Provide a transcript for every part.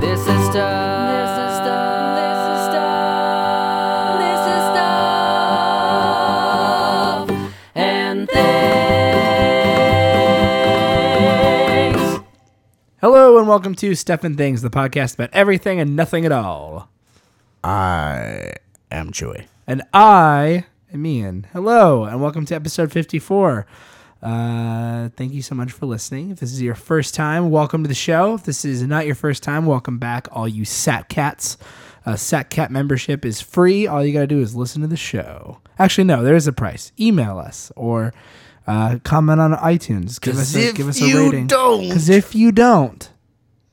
This is stuff. Hello and welcome to Stephen Things, the podcast about everything and nothing at all. I am Chewy. And I am Ian. Hello and welcome to episode 54. Thank you so much for listening. If this is your first time, welcome to the show. If this is not your first time, welcome back, all you Sat Cats. SatCat membership is free. All you got to do is listen to the show. Actually, no, there is a price. Email us or... comment on iTunes. Give us a rating. Because if you don't,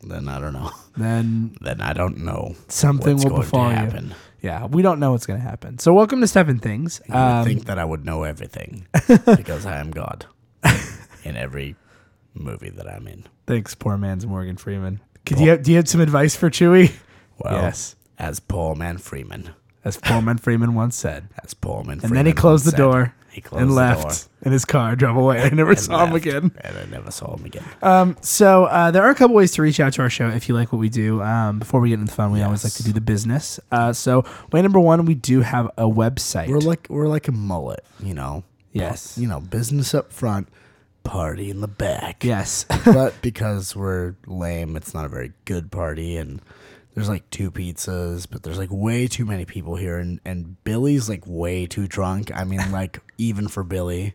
then I don't know. Then I don't know. Something will befall you. Yeah, we don't know what's going to happen. So welcome to Stephen Things. I think that I would know everything because I am God in every movie that I'm in. Thanks, poor man's Morgan Freeman. Do you have some advice for Chewy? Well, yes. As poor man Freeman once said. And then he closed the door. He left in his car, drove away. I never saw him again. So there are a couple ways to reach out to our show if you like what we do. Before we get into the fun, we always like to do the business. So way number one, we do have a website. We're like a mullet, you know. Yes. But, you know, business up front, party in the back. Yes. But because we're lame, it's not a very good party, and there's like two pizzas, but there's like way too many people here, and Billy's like way too drunk. I mean, like, even for Billy,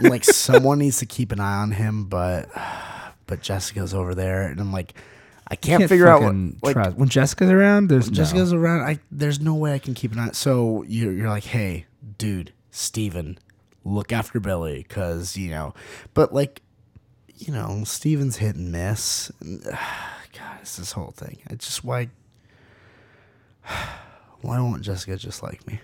like someone needs to keep an eye on him, but Jessica's over there, and I'm like, I can't figure out what, like, when Jessica's around. There's no way I can keep an eye. So you're like, hey, dude, Steven, look after Billy, because you know, but like, you know, Steven's hit and miss. God, it's this whole thing. It's just why won't Jessica just like me?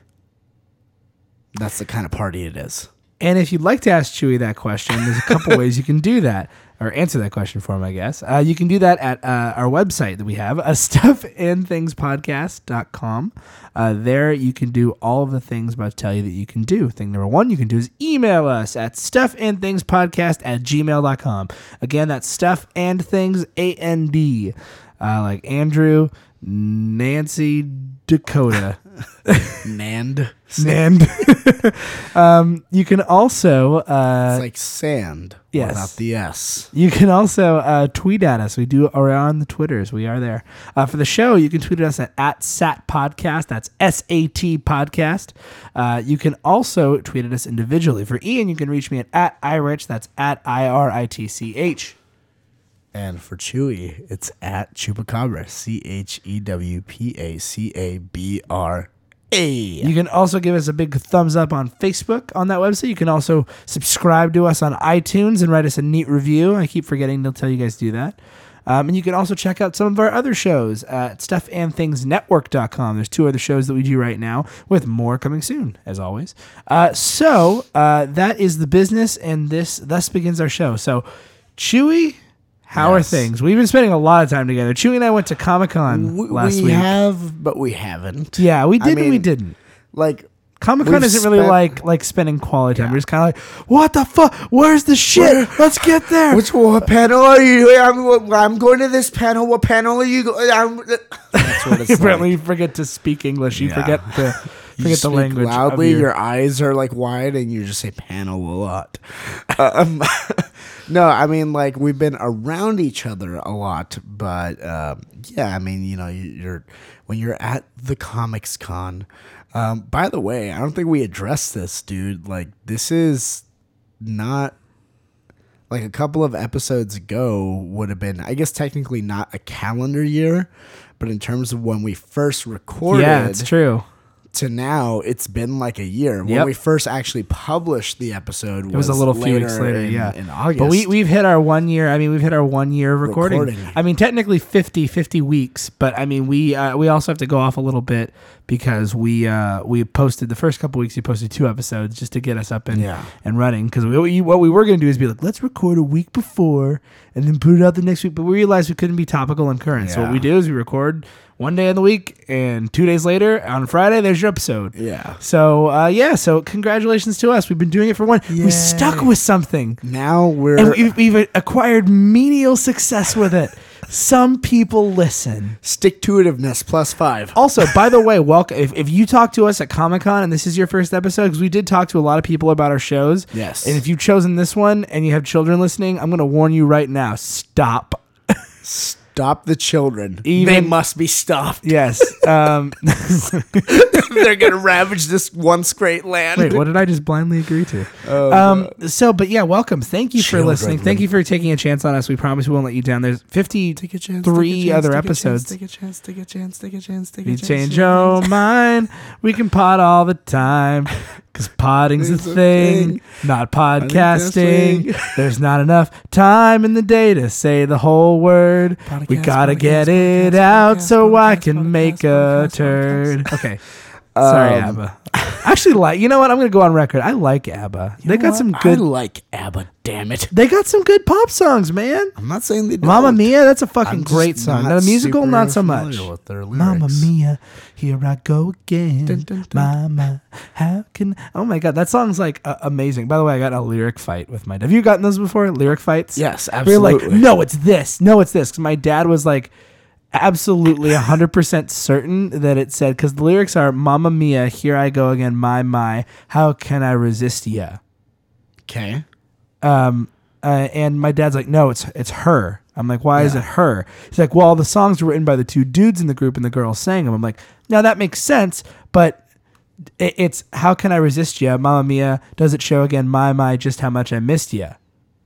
That's the kind of party it is. And if you'd like to ask Chewy that question, there's a couple ways you can do that, or answer that question for him, I guess. You can do that at our website that we have, stuffandthingspodcast.com. There you can do all of the things I'm about to tell you that you can do. Thing number one you can do is email us at stuffandthingspodcast@gmail.com. Again, that's stuff and things, A-N-D, like Andrew, Nancy, Dakota. Nand. You can also it's like sand, yes, without the S. You can also tweet at us. We are on the Twitters. We are there. For the show, you can tweet at us at @SatPodcast. That's S-A-T podcast. You can also tweet at us individually. For Ian, you can reach me at @iRich. That's @IRITCH. And for Chewy, it's @Chupacabra, CHEWPACABRA. You can also give us a big thumbs up on Facebook on that website. You can also subscribe to us on iTunes and write us a neat review. I keep forgetting to tell you guys to do that. And you can also check out some of our other shows at stuffandthingsnetwork.com. There's two other shows that we do right now, with more coming soon, as always. So that is the business, and thus begins our show. So, Chewy... How are things? We've been spending a lot of time together. Chewy and I went to Comic-Con last week. We have, but we haven't. Yeah, we did and we didn't. Like, Comic-Con isn't really like spending quality time. We're just kind of like, what the fuck? Where's the shit? Let's get there. Which panel are you? I'm going to this panel. What panel are you going? That's what it's Apparently, you forget to speak English. You forget to... You speak the language loudly. Your eyes are like wide, and you just say panel a lot. No, I mean, like, we've been around each other a lot, but yeah, I mean, you know, when you're at the Comics Con. By the way, I don't think we addressed this, dude. Like, this is not like a couple of episodes ago would have been, I guess, technically not a calendar year, but in terms of when we first recorded, yeah, it's true. to now, it's been like a year. When we first actually published the episode, it was a little few weeks later, in August. But we've hit our 1 year. I mean, we've hit our 1 year of recording. I mean, technically 50 weeks, but I mean, we also have to go off a little bit because we posted the first couple weeks. We posted 2 episodes just to get us up and running. Because what we were going to do is be like, let's record a week before and then put it out the next week. But we realized we couldn't be topical and current. Yeah. So what we do is we record one day in the week, and 2 days later on Friday, there's your episode. Yeah. So, so congratulations to us. We've been doing it for one. Yay. We stuck with something. Now we've acquired menial success with it. Some people listen. Stick-to-itiveness +5. Also, by the way, welcome. If you talk to us at Comic-Con and this is your first episode, because we did talk to a lot of people about our shows. Yes. And if you've chosen this one and you have children listening, I'm going to warn you right now. Stop the children. They must be stopped. Yes. They're going to ravage this once great land. Wait, what did I just blindly agree to? Welcome. Thank you for listening. Thank you for taking a chance on us. We promise we won't let you down. There's 53 other episodes. Take a chance. You change your mind. We can pod all the time. Because podding's a thing, not podcasting. There's not enough time in the day to say the whole word. We gotta get it out so I can make a turd. Okay. Sorry, ABBA. Actually, you know what? I'm going to go on record. I like ABBA. They got some good... I like ABBA, damn it. They got some good pop songs, man. I'm not saying they don't. Mama Mia, that's a fucking great song. The musical, not so much. Mama Mia, here I go again. Dun, dun, dun. Mama, how can... Oh, my God. That song's, amazing. By the way, I got in a lyric fight with my dad. Have you gotten those before? Lyric fights? Yes, absolutely. We were like, no, it's this. No, it's this. Because my dad was like... absolutely 100% certain that it said, because the lyrics are Mama Mia, here I go again, my, how can I resist ya? Okay. And my dad's like, no, it's her. I'm like, why is it her? He's like, well, the songs were written by the two dudes in the group and the girls sang them. I'm like, no, that makes sense, but it's how can I resist ya, Mama Mia, does it show again, my, just how much I missed ya?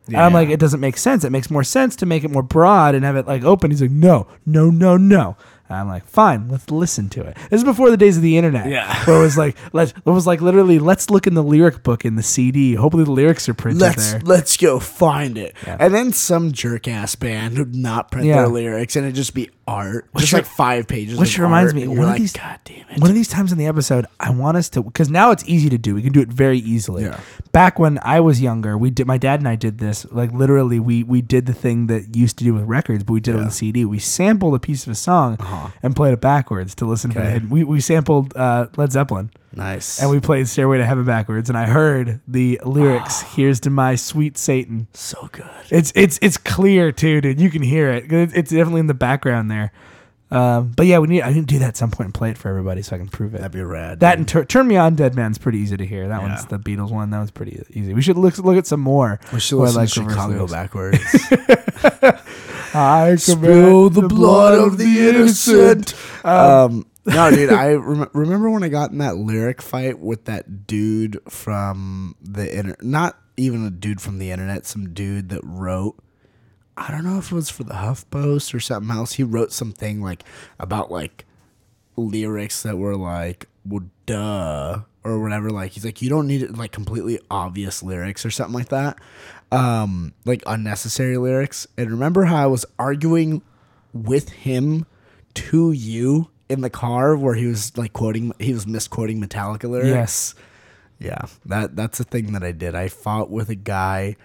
Yeah. And I'm like, it doesn't make sense. It makes more sense to make it more broad and have it open. He's like, no. And I'm like, fine, let's listen to it. This is before the days of the internet. Yeah. Where it was like, literally, let's look in the lyric book in the CD. Hopefully the lyrics are printed there. Let's go find it. Yeah. And then some jerk ass band would not print their lyrics and it'd just be art. Just like 5 pages. Which reminds me, God damn it. One of these times in the episode, I want us to, because now it's easy to do. We can do it very easily. Yeah. Back when I was younger, my dad and I did this. Like literally, we did the thing that used to do with records, but we did it on the CD. We sampled a piece of a song. And played it backwards to listen to it. We sampled Led Zeppelin. Nice. And we played Stairway to Heaven backwards, and I heard the lyrics, here's to my sweet Satan. So good. It's clear, too, dude. You can hear it. It's definitely in the background there. I need to do that at some point and play it for everybody so I can prove it. That'd be rad. That and Turn Me On, Dead Man's pretty easy to hear. That one's the Beatles one. That one's pretty easy. We should look at some more. We should listen to Chicago backwards. I spill the blood of the innocent. No, dude, I remember when I got in that lyric fight with that dude from the internet. Not even a dude from the internet. Some dude that wrote. I don't know if it was for the Huff Post or something else. He wrote something about lyrics that were well, duh or whatever. He's like, you don't need it, completely obvious lyrics or something like that. Unnecessary lyrics. And remember how I was arguing with him to you in the car where he was misquoting Metallica lyrics. Yes. Yeah. That's a thing that I did. I fought with a guy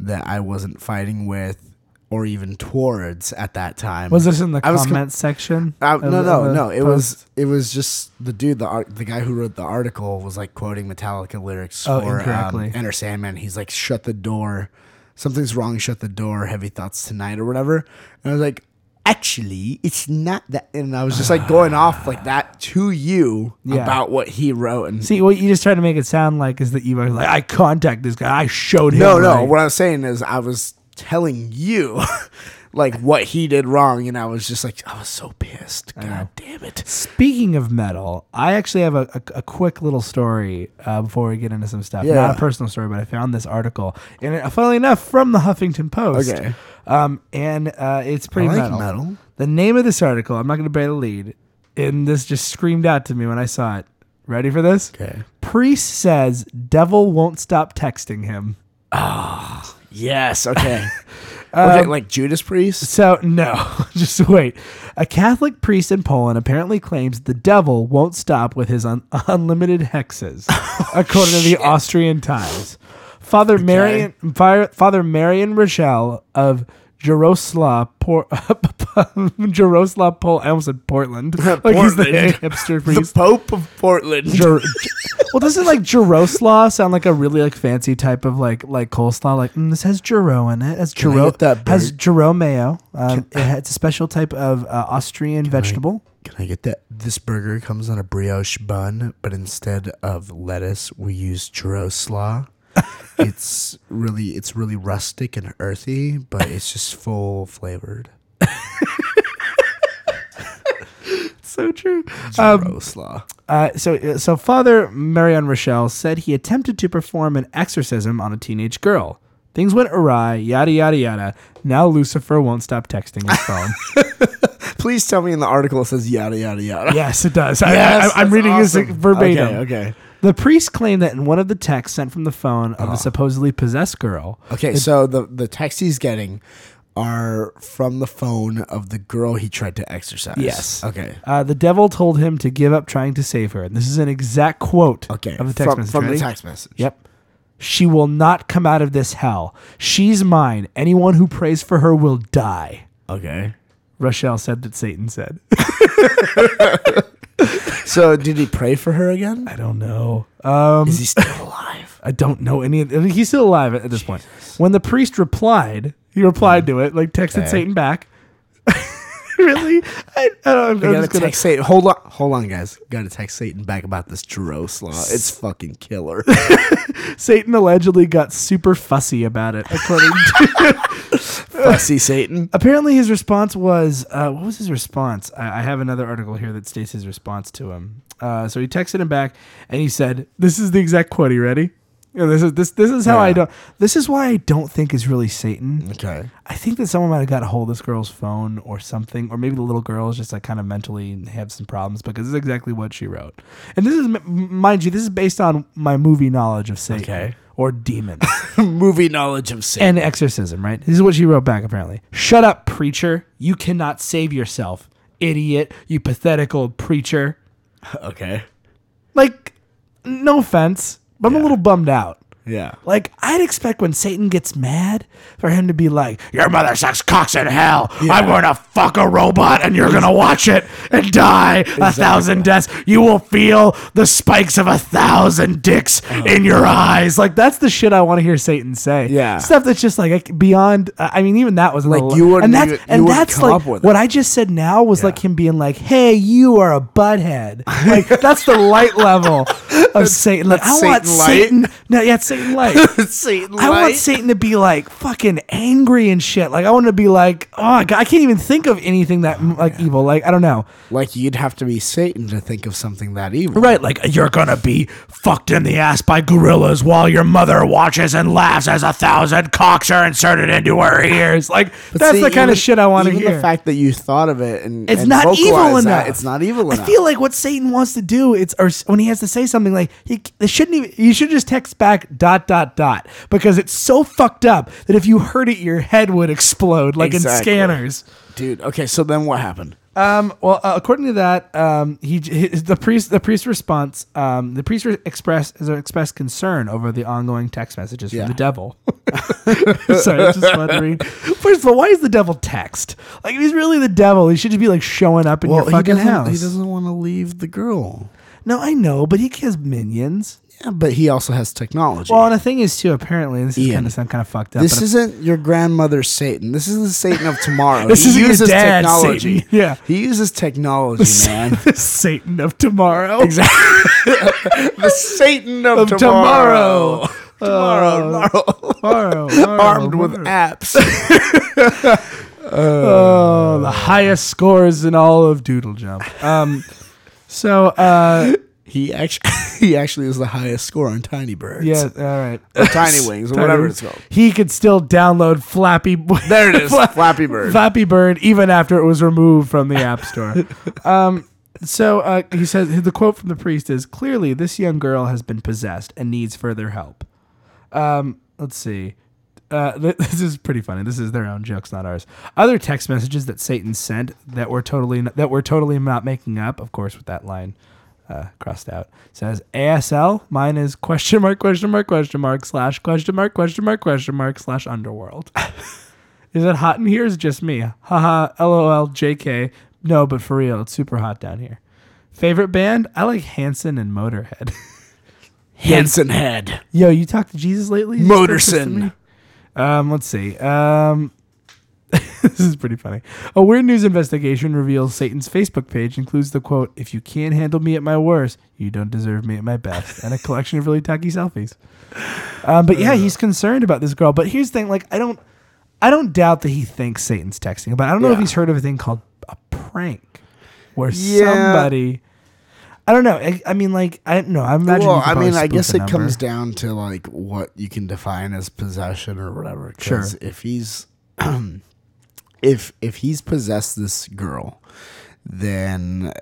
that I wasn't fighting with or even towards at that time. Was this in the comment section? No. It was just the dude, the guy who wrote the article was quoting Metallica lyrics for Enter Sandman. He's like, shut the door. Something's wrong. Shut the door. Heavy thoughts tonight or whatever. And I was like, actually, it's not that. And I was just going off like that to you about what he wrote. And see, what you just tried to make it sound like is that you were like, I contacted this guy. I showed him. No. What I was saying is I was telling you what he did wrong, and I was just I was so pissed. God damn it. Speaking of metal, I actually have a quick little story before we get into some stuff. Not a personal story, but I found this article, and funnily enough, from the Huffington Post. Okay. And it's pretty metal. The name of this article, I'm not going to bear the lead, and this just screamed out to me when I saw it. Ready for this? Okay. Priest says devil won't stop texting him. Ah, oh, yes. Okay. Was it like Judas Priest? So, no, just wait. A Catholic priest in Poland apparently claims the devil won't stop with his unlimited hexes, according to the Austrian Times. Father Marian Rajchel of Jaroslaw, I almost said Portland. Like he's the hipster priest. The Pope of Portland. Well, doesn't like Jaroslaw sound like a really like fancy type of like coleslaw? Like this has Jaro in it. Has Jaro mayo. It's a special type of Austrian vegetable. Can I get that? This burger comes on a brioche bun, but instead of lettuce, we use Jaroslaw. It's really rustic and earthy, but it's just full flavored. So true. So Father Marian Rajchel said he attempted to perform an exorcism on a teenage girl. Things went awry, yada yada yada. Now Lucifer won't stop texting his phone. Please tell me in the article it says yada yada yada. Yes, it does. Yes, I'm reading this verbatim. Okay. The priest claimed that in one of the texts sent from the phone of a supposedly possessed girl. Okay, so the texts he's getting are from the phone of the girl he tried to exorcise. Yes. Okay. The devil told him to give up trying to save her. And this is an exact quote of the text message. From the text message. Yep. She will not come out of this hell. She's mine. Anyone who prays for her will die. Okay. Rajchel said that Satan said. So did he pray for her again? I don't know. Is he still alive? I don't know he's still alive at this point. When the priest replied, to it, like texted Satan back. Really? I gotta text Satan. Hold on, guys. Gotta text Satan back about this Jerusalem. It's fucking killer. Satan allegedly got super fussy about it, according to fussy Satan. Apparently, his response was what was his response? I have another article here that states his response to him. So he texted him back, and he said, "This is the exact quote. Are you ready?" You know, this is how I don't. This is why I don't think it's really Satan. Okay, I think that someone might have got a hold of this girl's phone or something, or maybe the little girl is just like kind of mentally have some problems because this is exactly what she wrote. And this is, mind you, this is based on my movie knowledge of Satan or demons. Movie knowledge of Satan and exorcism. Right? This is what she wrote back. Apparently, shut up, preacher! You cannot save yourself, idiot! You pathetic old preacher. Okay, like no offense. But I'm a little bummed out. Yeah. Like, I'd expect when Satan gets mad for him to be like, your mother sucks cocks in hell. Yeah. I'm going to fuck a robot and you're going to watch it and die 1,000 deaths. You will feel the spikes of 1,000 dicks in your eyes. Like, that's the shit I want to hear Satan say. Yeah. Stuff that's just like beyond. I mean, even that was a little. Like, you wouldn't come up with it. What I just said now was like him being like, hey, you are a butthead. Like, that's the light level of Satan. Like, I want Satan. No, yeah, it's Satan light. I want Satan to be like fucking angry and shit. Like I want to be like, oh God, I can't even think of anything that evil. Like I don't know. Like you'd have to be Satan to think of something that evil, right? Like you're gonna be fucked in the ass by gorillas while your mother watches and laughs as 1,000 cocks are inserted into her ears. Like but that's the kind of shit I want to hear. The fact that you thought of it and it's not evil enough. It's not evil enough. I feel like what Satan wants to do, when he has to say something like you should just text back. .. Because it's so fucked up that if you heard it, your head would explode like in Scanners. Dude, okay, so then what happened? According to that, the priest expressed concern over the ongoing text messages from the devil. Sorry, I just wanted to read. First of all, why is the devil text? Like, if he's really the devil, he should just be like showing up in your fucking house. He doesn't want to leave the girl. No, I know, but he has minions. Yeah, but he also has technology. Well, and the thing is, too, apparently, and this is kind of fucked up. This isn't your grandmother's Satan. This is the Satan of tomorrow. This is your dad's technology. Satan. Yeah. He uses technology, man. The Satan of tomorrow. Exactly. The Satan of tomorrow. Tomorrow. Armed with apps. The highest scores in all of Doodle Jump. He actually is the highest score on Tiny Birds. Yeah, all right. Or Tiny Wings, or whatever it's called. He could still download Flappy Bird. There it is, Flappy Bird. Flappy Bird, even after it was removed from the App Store. So he says, the quote from the priest is, clearly this young girl has been possessed and needs further help. Let's see. This is pretty funny. This is their own jokes, not ours. Other text messages that Satan sent that we're totally not making up, of course, with that line crossed out, says ASL. Mine is !/?//underworld. Is it hot in here? Is it just me? Haha. LOL. JK. No, but for real, it's super hot down here. Favorite band? I like Hanson and Motorhead. Hanson Head. Yo, you talked to Jesus lately? Motorson. Let's see. This is pretty funny. A weird news investigation reveals Satan's Facebook page includes the quote, "If you can't handle me at my worst, you don't deserve me at my best," and a collection of really tacky selfies. But yeah, he's concerned about this girl. But here's the thing: like, I don't doubt that he thinks Satan's texting, but I don't know if he's heard of a thing called a prank, where somebody. I don't know. I mean, like, I don't know. I imagine. Well, I mean, I guess it comes down to like what you can define as possession or whatever. Sure. If he's, if he's possessed this girl, then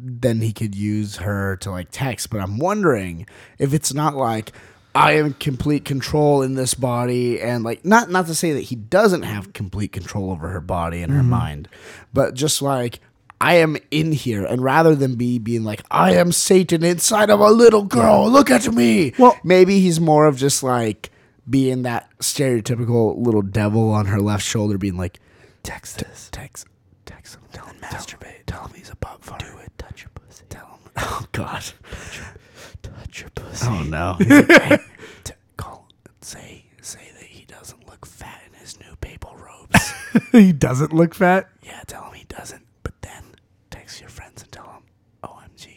he could use her to like text. But I'm wondering if it's not like, I am in complete control in this body, and like not to say that he doesn't have complete control over her body and her mind, but just like, I am in here, and rather than being like, I am Satan inside of a little girl, look at me. Well, maybe he's more of just like being that stereotypical little devil on her left shoulder, being like, text this, text him, tell him masturbate, tell him he's a pop fart. Do it, touch your pussy. Tell him, oh God, touch your pussy. Oh no. Hey, call and say that he doesn't look fat in his new papal robes. He doesn't look fat? Yeah, tell him he doesn't. Your friends and tell him, OMG,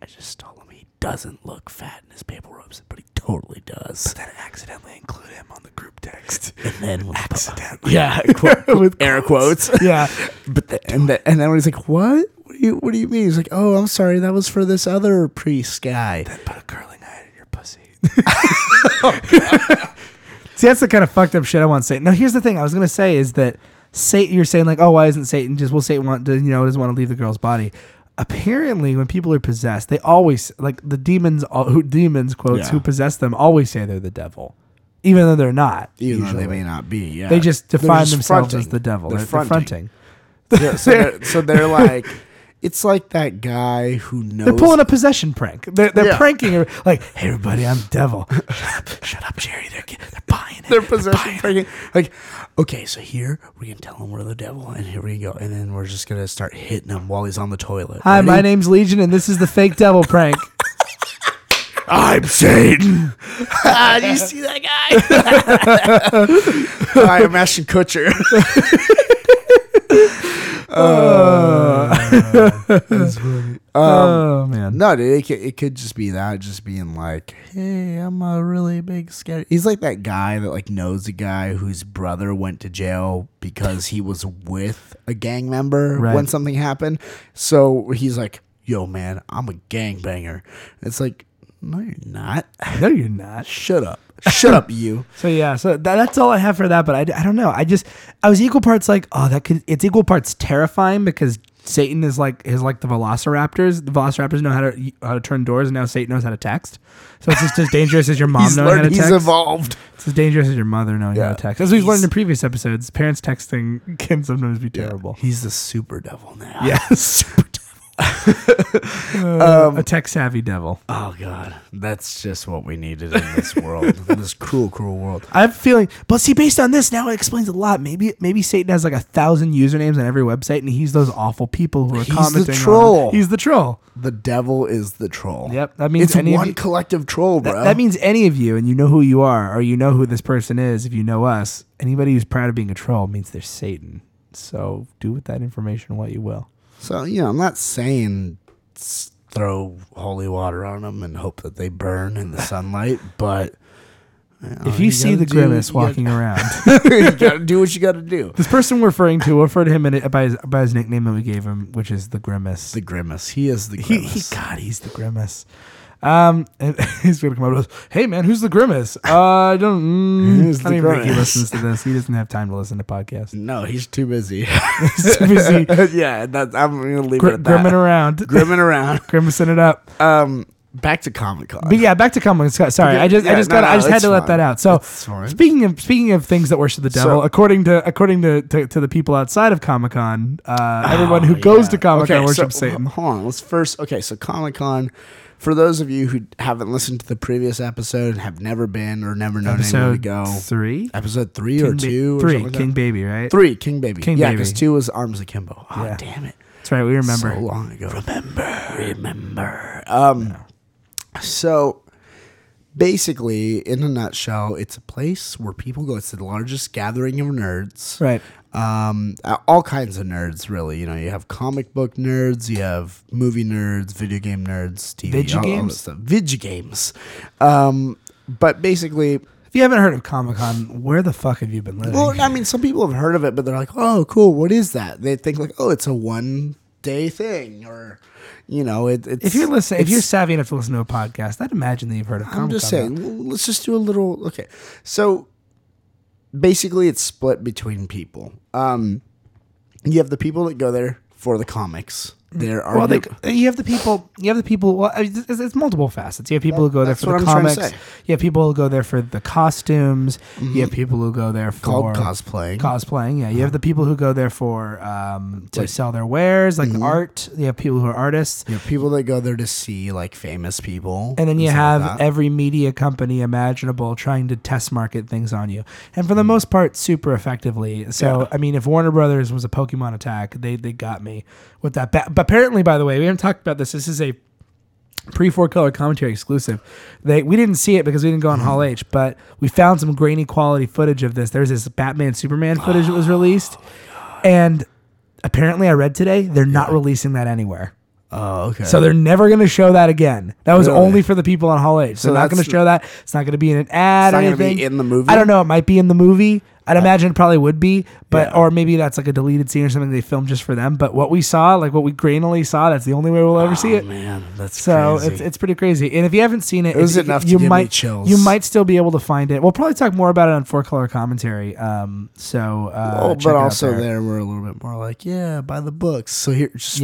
I just told him he doesn't look fat in his paper robes, but he totally does. But then accidentally include him on the group text. And then we'll accidentally. Yeah, with air quotes. Yeah. But then when he's like, what? What do you mean? He's like, oh, I'm sorry, that was for this other priest guy. Then put a curling iron in your pussy. See, that's the kind of fucked up shit I want to say. Now, here's the thing I was going to say is that Satan, you're saying like, oh, why isn't Satan just? Well, Satan doesn't want to leave the girl's body. Apparently, when people are possessed, they always like the demons. Who possess them always say they're the devil, even though they're not. Even though they may not be. Yeah, they just define themselves as the devil. They're fronting. Yeah, so they're like. It's like that guy who knows. They're pulling a possession prank. They're pranking her. Like, hey, everybody, I'm devil. Shut up, Jerry. They're buying it. They're possession pranking. Like, okay, so here we're going to tell him we're the devil, and here we go. And then we're just going to start hitting him while he's on the toilet. Hi, my name's Legion, and this is the fake devil prank. I'm Satan. Do you see that guy? Hi, I'm Ashton Kutcher. That's funny. Oh man, no, dude, it could just be that, just being like, hey, I'm a really big scary. He's like that guy that like knows a guy whose brother went to jail because he was with a gang member when something happened. So he's like, yo, man, I'm a gangbanger. It's like, no, you're not. No, you're not. Shut up. Shut up, you. So yeah, so that's all I have for that. But I don't know. I was equal parts like, oh, it's equal parts terrifying because Satan is like the Velociraptors. The Velociraptors know how to turn doors, and now Satan knows how to text. So it's just as dangerous as your mom knowing how to text. He's evolved. It's as dangerous as your mother knowing how to text. As we've learned in previous episodes, parents texting can sometimes be terrible. He's the super devil now. Yeah, super devil. A tech-savvy devil. Oh, God. That's just what we needed in this world, this cruel, cruel world. I'm feeling... But see, based on this, now it explains a lot. Maybe Satan has like 1,000 usernames on every website, and he's those awful people who are commenting on. He's the troll. He's the troll. The devil is the troll. Yep. That means it's one collective troll, bro. That means any of you, and you know who you are, or you know who this person is, if you know us, anybody who's proud of being a troll means they're Satan. So do with that information what you will. So, you know, I'm not saying throw holy water on them and hope that they burn in the sunlight, but... You know, if you see the grimace walking around... You gotta do what you gotta do. This person we're referring to, we'll refer to him by his nickname that we gave him, which is the Grimace. The Grimace. He is the Grimace. He's the Grimace. He's going to come out with, hey, man, who's the Grimace? I don't even think he listens to this. He doesn't have time to listen to podcasts. No, he's too busy. Yeah, I'm going to leave it at that. Grimming around. Grimacing it up. Back to Comic-Con. But yeah, back to Comic-Con. Sorry, yeah, I just had to let that out. So speaking of things that worship the devil, according to the people outside of Comic-Con, everyone who goes to Comic-Con worships Satan. Hold on, let's first. Okay, so Comic-Con. For those of you who haven't listened to the previous episode and have never been or never known anywhere to go, King Baby, right? Yeah, because 2 was Arms Akimbo. Oh, yeah. Damn it! That's right. We remember so long ago. Remember. Yeah. So basically, in a nutshell, it's a place where people go. It's the largest gathering of nerds. Right. All kinds of nerds, really. You know, you have comic book nerds, you have movie nerds, video game nerds, TV, all that stuff. Video games. But basically... If you haven't heard of Comic-Con, where the fuck have you been living? Well, I mean, some people have heard of it, but they're like, oh, cool, what is that? They think like, oh, it's a one-day thing, or... You know, it's if you're savvy enough to listen to a podcast, I'd imagine that you've heard of Comic-Con. I'm just saying, let's just do a little. Okay, so basically, it's split between people. You have the people that go there for the comics. There are you have the people. Well, it's multiple facets. You have people who go there for the comics. You have people who go there for the costumes. Mm-hmm. You have people who go there for cosplaying. Yeah, you have the people who go there for to sell their wares, like mm-hmm. art. You have people who are artists. You have people that go there to see like famous people, and then you have every media company imaginable trying to test market things on you, and for the most part, super effectively. So, yeah. I mean, if Warner Brothers was a Pokemon attack, they got me with that. But apparently, by the way, we haven't talked about this. This is a pre-Four Color Commentary exclusive. We didn't see it because we didn't go on Hall H, but we found some grainy quality footage of this. There's this Batman Superman footage that was released, and apparently I read today they're not releasing that anywhere. Oh, okay. So they're never going to show that again. That was only for the people on Hall H. So they're not going to show that. It's not going to be in an ad or anything. It's not going to be in the movie? I don't know. It might be in the movie. I'd imagine it probably would be, but or maybe that's like a deleted scene or something they filmed just for them. But what we saw, like what we grainily saw, that's the only way we'll ever see it. Oh man, that's crazy. So it's pretty crazy. And if you haven't seen it, it was enough to give me chills. You might still be able to find it. We'll probably talk more about it on Four Color Commentary. But also there we're a little bit more like by the books. So here, let's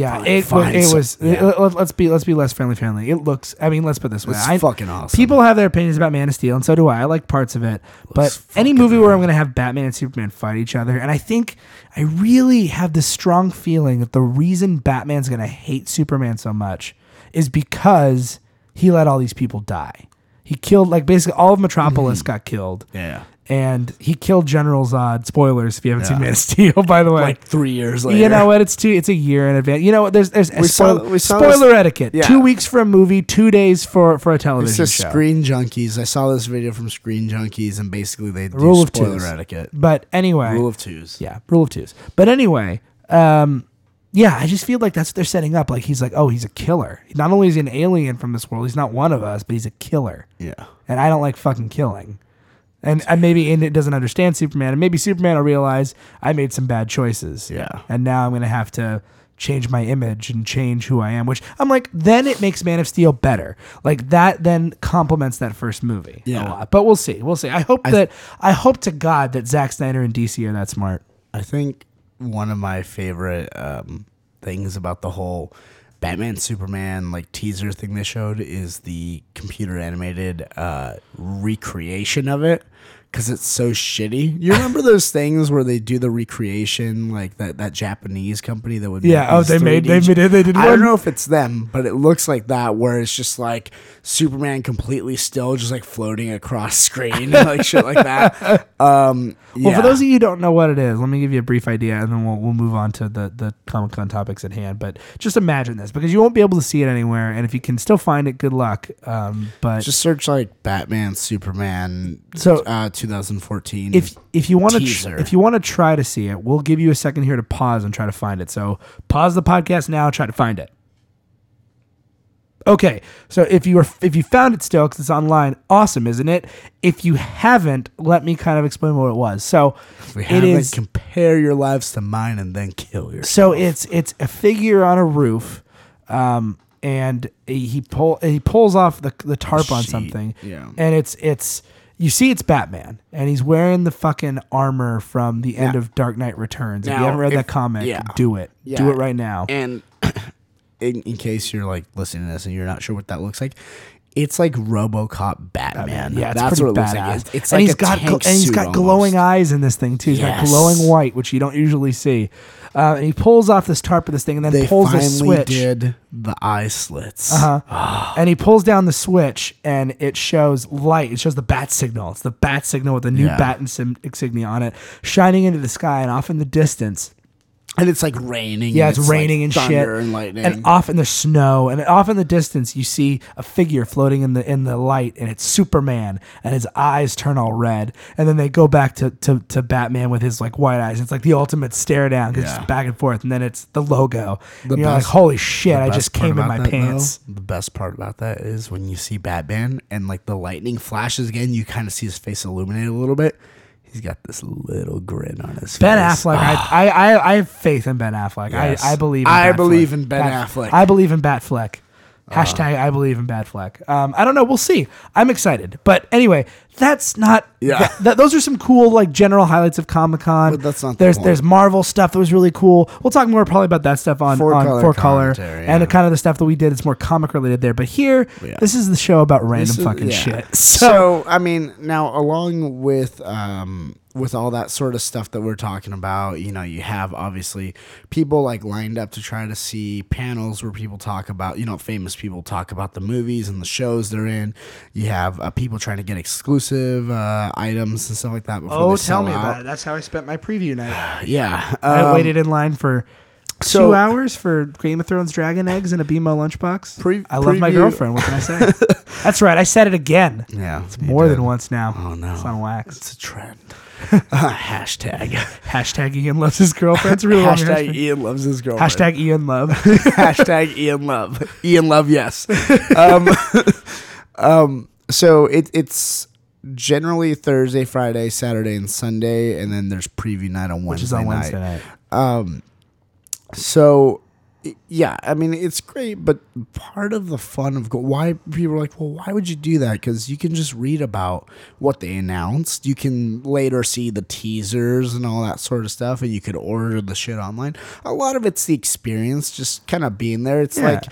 be less friendly. It looks. I mean, let's put it this way, it's fucking awesome. People have their opinions about Man of Steel, and so do I. I like parts of it, but any movie where I'm going to have Batman and Superman fight each other, and I think I really have this strong feeling that the reason Batman's gonna hate Superman so much is because he let all these people die. He killed basically all of Metropolis got killed. Yeah. And he killed General Zod. Spoilers if you haven't seen Man of Steel, by the way. 3 years later. You know what? It's a year in advance. You know what? There's spoiler etiquette. Yeah. 2 weeks for a movie, 2 days for a television show. Screen Junkies. I saw this video from Screen Junkies, and basically they do spoiler etiquette. But anyway. Rule of twos. Yeah, rule of twos. But anyway, yeah, I just feel like that's what they're setting up. Like he's like, oh, he's a killer. Not only is he an alien from this world, he's not one of us, but he's a killer. Yeah. And I don't like fucking killing. And maybe it doesn't understand Superman. And maybe Superman will realize I made some bad choices. Yeah. And now I'm going to have to change my image and change who I am, which I'm like, then it makes Man of Steel better. Like that then complements that first movie a lot. But we'll see. We'll see. I hope to God that Zack Snyder and DC are that smart. I think one of my favorite things about the whole Batman Superman teaser thing they showed is the computer animated recreation of it because it's so shitty. You remember those things where they do the recreation that Japanese company that would they did. I don't know if it's them, but it looks like that where it's just like Superman completely still, just floating across screen shit like that. Well, for those of you who don't know what it is, let me give you a brief idea, and then we'll move on to the Comic-Con topics at hand. But just imagine this, because you won't be able to see it anywhere, and if you can still find it, good luck. But just search Batman Superman 2014. If you want to try to see it, we'll give you a second here to pause and try to find it. So pause the podcast now, try to find it. Okay, so if you found it still, because it's online, awesome, isn't it? If you haven't, let me kind of explain what it was. So it is compare your lives to mine and then kill yourself. So it's a figure on a roof, and he pulls off the tarp on something, and it's you see it's Batman, and he's wearing the fucking armor from the end of Dark Knight Returns. Now, if you haven't read that comic, do it. Yeah. Do it right now. And in case you're like listening to this and you're not sure what that looks like, it's like RoboCop Batman. Yeah, that's what it looks like. It's like he's got glowing eyes in this thing too. He's got glowing white, which you don't usually see. And he pulls off this tarp of this thing, and then pulls the switch. They finally did the eye slits. And he pulls down the switch, and it shows light. It shows the bat signal. It's the bat signal with the new bat insignia on it, shining into the sky and off in the distance. And it's like raining. Yeah, it's raining like and thunder shit, and lightning, and off in the snow, and off in the distance, you see a figure floating in the light, and it's Superman, and his eyes turn all red, and then they go back to Batman with his like white eyes. It's like the ultimate stare down, because it's back and forth, and then it's the logo. And you're like, holy shit! I just came in my pants. Though, the best part about that is when you see Batman and like the lightning flashes again, you kind of see his face illuminated a little bit. He's got this little grin on his face. Ben Affleck, I have faith in Ben Affleck. Yes. I believe in Ben Affleck. I believe in Batfleck. Hashtag I believe in Batfleck. I don't know. We'll see. I'm excited. But anyway, that's not. Yeah. Those are some cool like general highlights of Comic-Con. But that's not. There's Marvel stuff that was really cool. We'll talk more probably about that stuff on Four Color and the kind of the stuff that we did. It's more comic related there. But here, this is the show about random fucking shit. So I mean, now along with all that sort of stuff that we're talking about, you know, you have obviously people like lined up to try to see panels where people talk about, you know, famous people talk about the movies and the shows they're in. You have people trying to get exclusive items and stuff like that. Oh, tell me about it. That's how I spent my preview night. I waited in line for 2 hours for Game of Thrones dragon eggs and a BMO lunchbox. I love my girlfriend. What can I say? That's right. I said it again. Yeah, it's more than once now. Oh no, it's on wax. It's a trend. Hashtag Ian loves his girlfriend. It's a really hashtag Ian loves his girlfriend. Hashtag Ian love. Hashtag Ian love. Ian love. Yes. So it's generally Thursday, Friday, Saturday, and Sunday, and then there's preview night on Wednesday. Which is on Wednesday night. So, yeah, I mean, it's great, but part of the fun of why people are like, well, why would you do that? Because you can just read about what they announced. You can later see the teasers and all that sort of stuff, and you could order the shit online. A lot of it's the experience, just kind of being there. It's like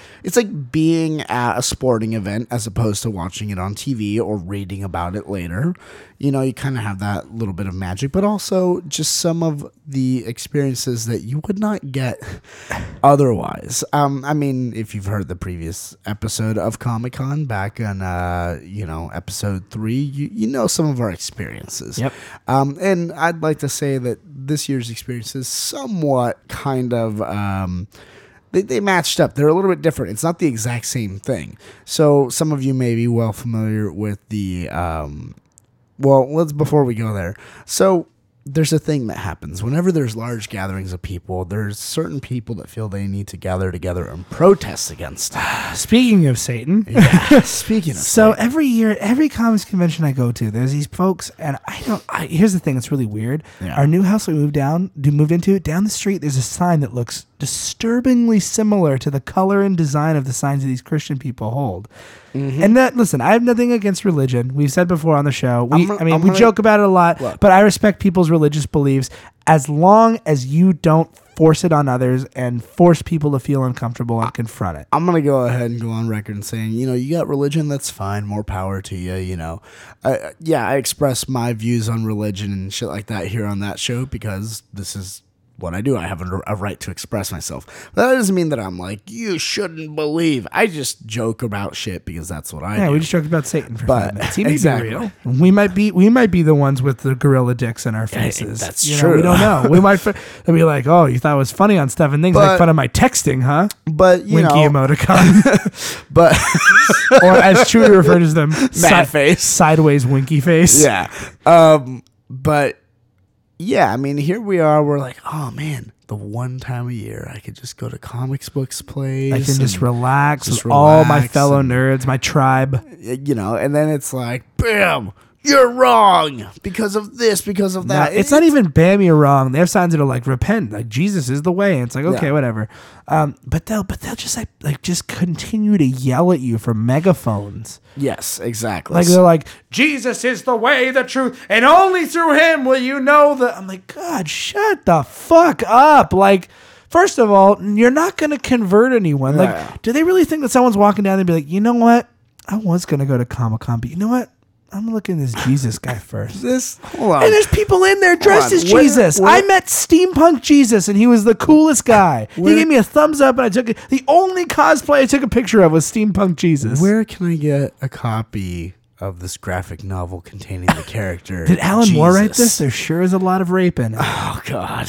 being at a sporting event as opposed to watching it on TV or reading about it later. You know, you kind of have that little bit of magic, but also just some of the experiences that you would not get otherwise. I mean, if you've heard the previous episode of Comic-Con back on, you know, episode 3, you know some of our experiences. Yep. And I'd like to say that this year's experiences somewhat kind of... They matched up. They're a little bit different. It's not the exact same thing. So some of you may be well familiar with the... Well, before we go there. So there's a thing that happens. Whenever there's large gatherings of people, there's certain people that feel they need to gather together and protest against it. Speaking of Satan. Yeah, Satan. Every year, every comics convention I go to, there's these folks, and here's the thing that's really weird. Yeah. Our new house we moved into, down the street, there's a sign that looks disturbingly similar to the color and design of the signs that these Christian people hold. Mm-hmm. And that, listen, I have nothing against religion. We've said before on the show, we joke about it a lot, but I respect people's religious beliefs as long as you don't force it on others and force people to feel uncomfortable and confront it. I'm going to go ahead and go on record and saying, you know, you got religion, that's fine. More power to you, you know. I express my views on religion and shit like that here on that show because this is what I do. I have a right to express myself. But that doesn't mean that I'm like, you shouldn't believe. I just joke about shit because that's what I do. Yeah, we just joked about Satan for 5 minutes. He may be real. We might be the ones with the gorilla dicks in our faces. Yeah, that's true. We don't know. We might be like, oh, you thought it was funny on Stephen Things, make fun of my texting, huh? But, you know. Winky emoticon. But. Or as Chewie refers to them, mad face. Sideways winky face. Yeah. But. Yeah, I mean, here we are. We're like, oh, man, the one time a year I could just go to comics books place. I can just relax with all my fellow nerds, my tribe. You know, and then it's like, bam, you're wrong because of this, because of that. No, it's not even bam, you're wrong. They have signs that are like, repent, like Jesus is the way. And it's like, okay, whatever. But they'll just like just continue to yell at you from megaphones. Yes, exactly. Like they're like, Jesus is the way, the truth, and only through him will you know the. I'm like, God, shut the fuck up. Like, first of all, you're not going to convert anyone. Like, do they really think that someone's walking down there and be like, you know what? I was going to go to Comic-Con, but you know what? I'm looking at this Jesus guy first. Hold on. And there's people in there dressed as Jesus. I met Steampunk Jesus, and he was the coolest guy. He gave me a thumbs up, and I took it. The only cosplay I took a picture of was Steampunk Jesus. Where can I get a copy of this graphic novel containing the character? Did Alan Jesus. Moore write this? There sure is a lot of rape in it. Oh, God.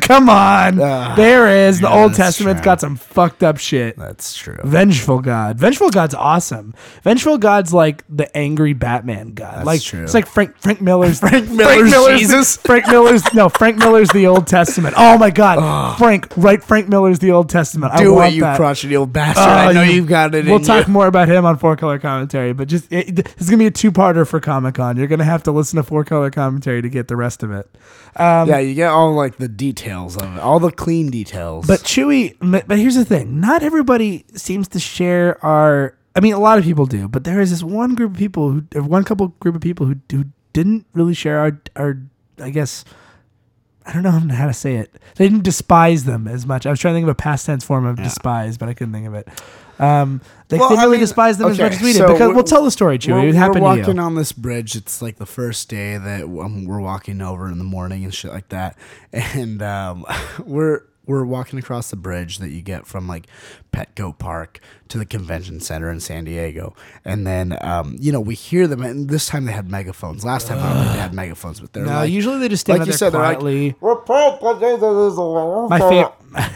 Come on. There is. The Old Testament's got some fucked up shit. That's true. Vengeful God. Vengeful God's awesome. Vengeful God's like the angry Batman God. That's like, true. It's like Frank Miller's. Frank Miller's Jesus. Frank Miller's the Old Testament. Oh, my God. Frank Miller's the Old Testament. Do I want it, you that. Crotchety old bastard. I know you've got it in We'll talk more about him on Four Color Commentary, but just it's going to be a two-parter for Comic-Con. You're going to have to listen to Four Color Commentary to get the rest of it. Yeah, you get all like the details of it, all the clean details. But Chewy, but here's the thing: not everybody seems to share our. I mean, a lot of people do, but there is this one group of people who didn't really share our. I guess I don't know how to say it. They didn't despise them as much. I was trying to think of a past tense form of despise, but I couldn't think of it. They despise them as much as we did. Because we'll tell the story, Chewy. It happened to you. We're walking on this bridge. It's like the first day that we're walking over in the morning and shit like that. And we're walking across the bridge that you get from like Petco Park to the convention center in San Diego. And then, we hear them. And this time they had megaphones. Last time I don't think they had megaphones, but they're usually they just stand out there quietly.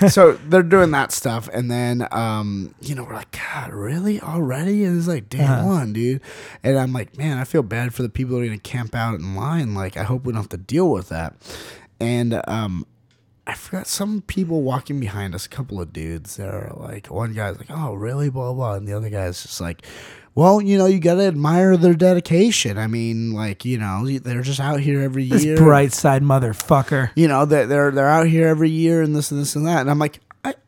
So they're doing that stuff. And then, we're like, God, really? Already? And it's like day one, dude. And I'm like, man, I feel bad for the people who are going to camp out in line. Like, I hope we don't have to deal with that. And, I forgot some people walking behind us, a couple of dudes that are like, one guy's like, oh, really, blah, blah, and the other guy's just like, well, you got to admire their dedication. I mean, like, they're just out here every year. This bright side motherfucker. They're out here every year and this and this and that. And I'm like,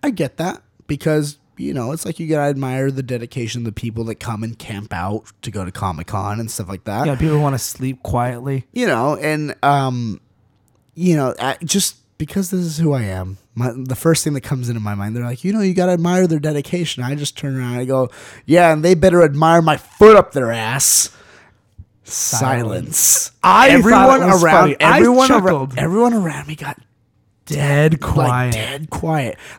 I get that because, it's like you got to admire the dedication of the people that come and camp out to go to Comic-Con and stuff like that. Yeah, people want to sleep quietly. Because this is who I am, the first thing that comes into my mind, they're like, you got to admire their dedication. I just turn around and I go, yeah, and they better admire my foot up their ass. Silence. Everyone around me got dead quiet.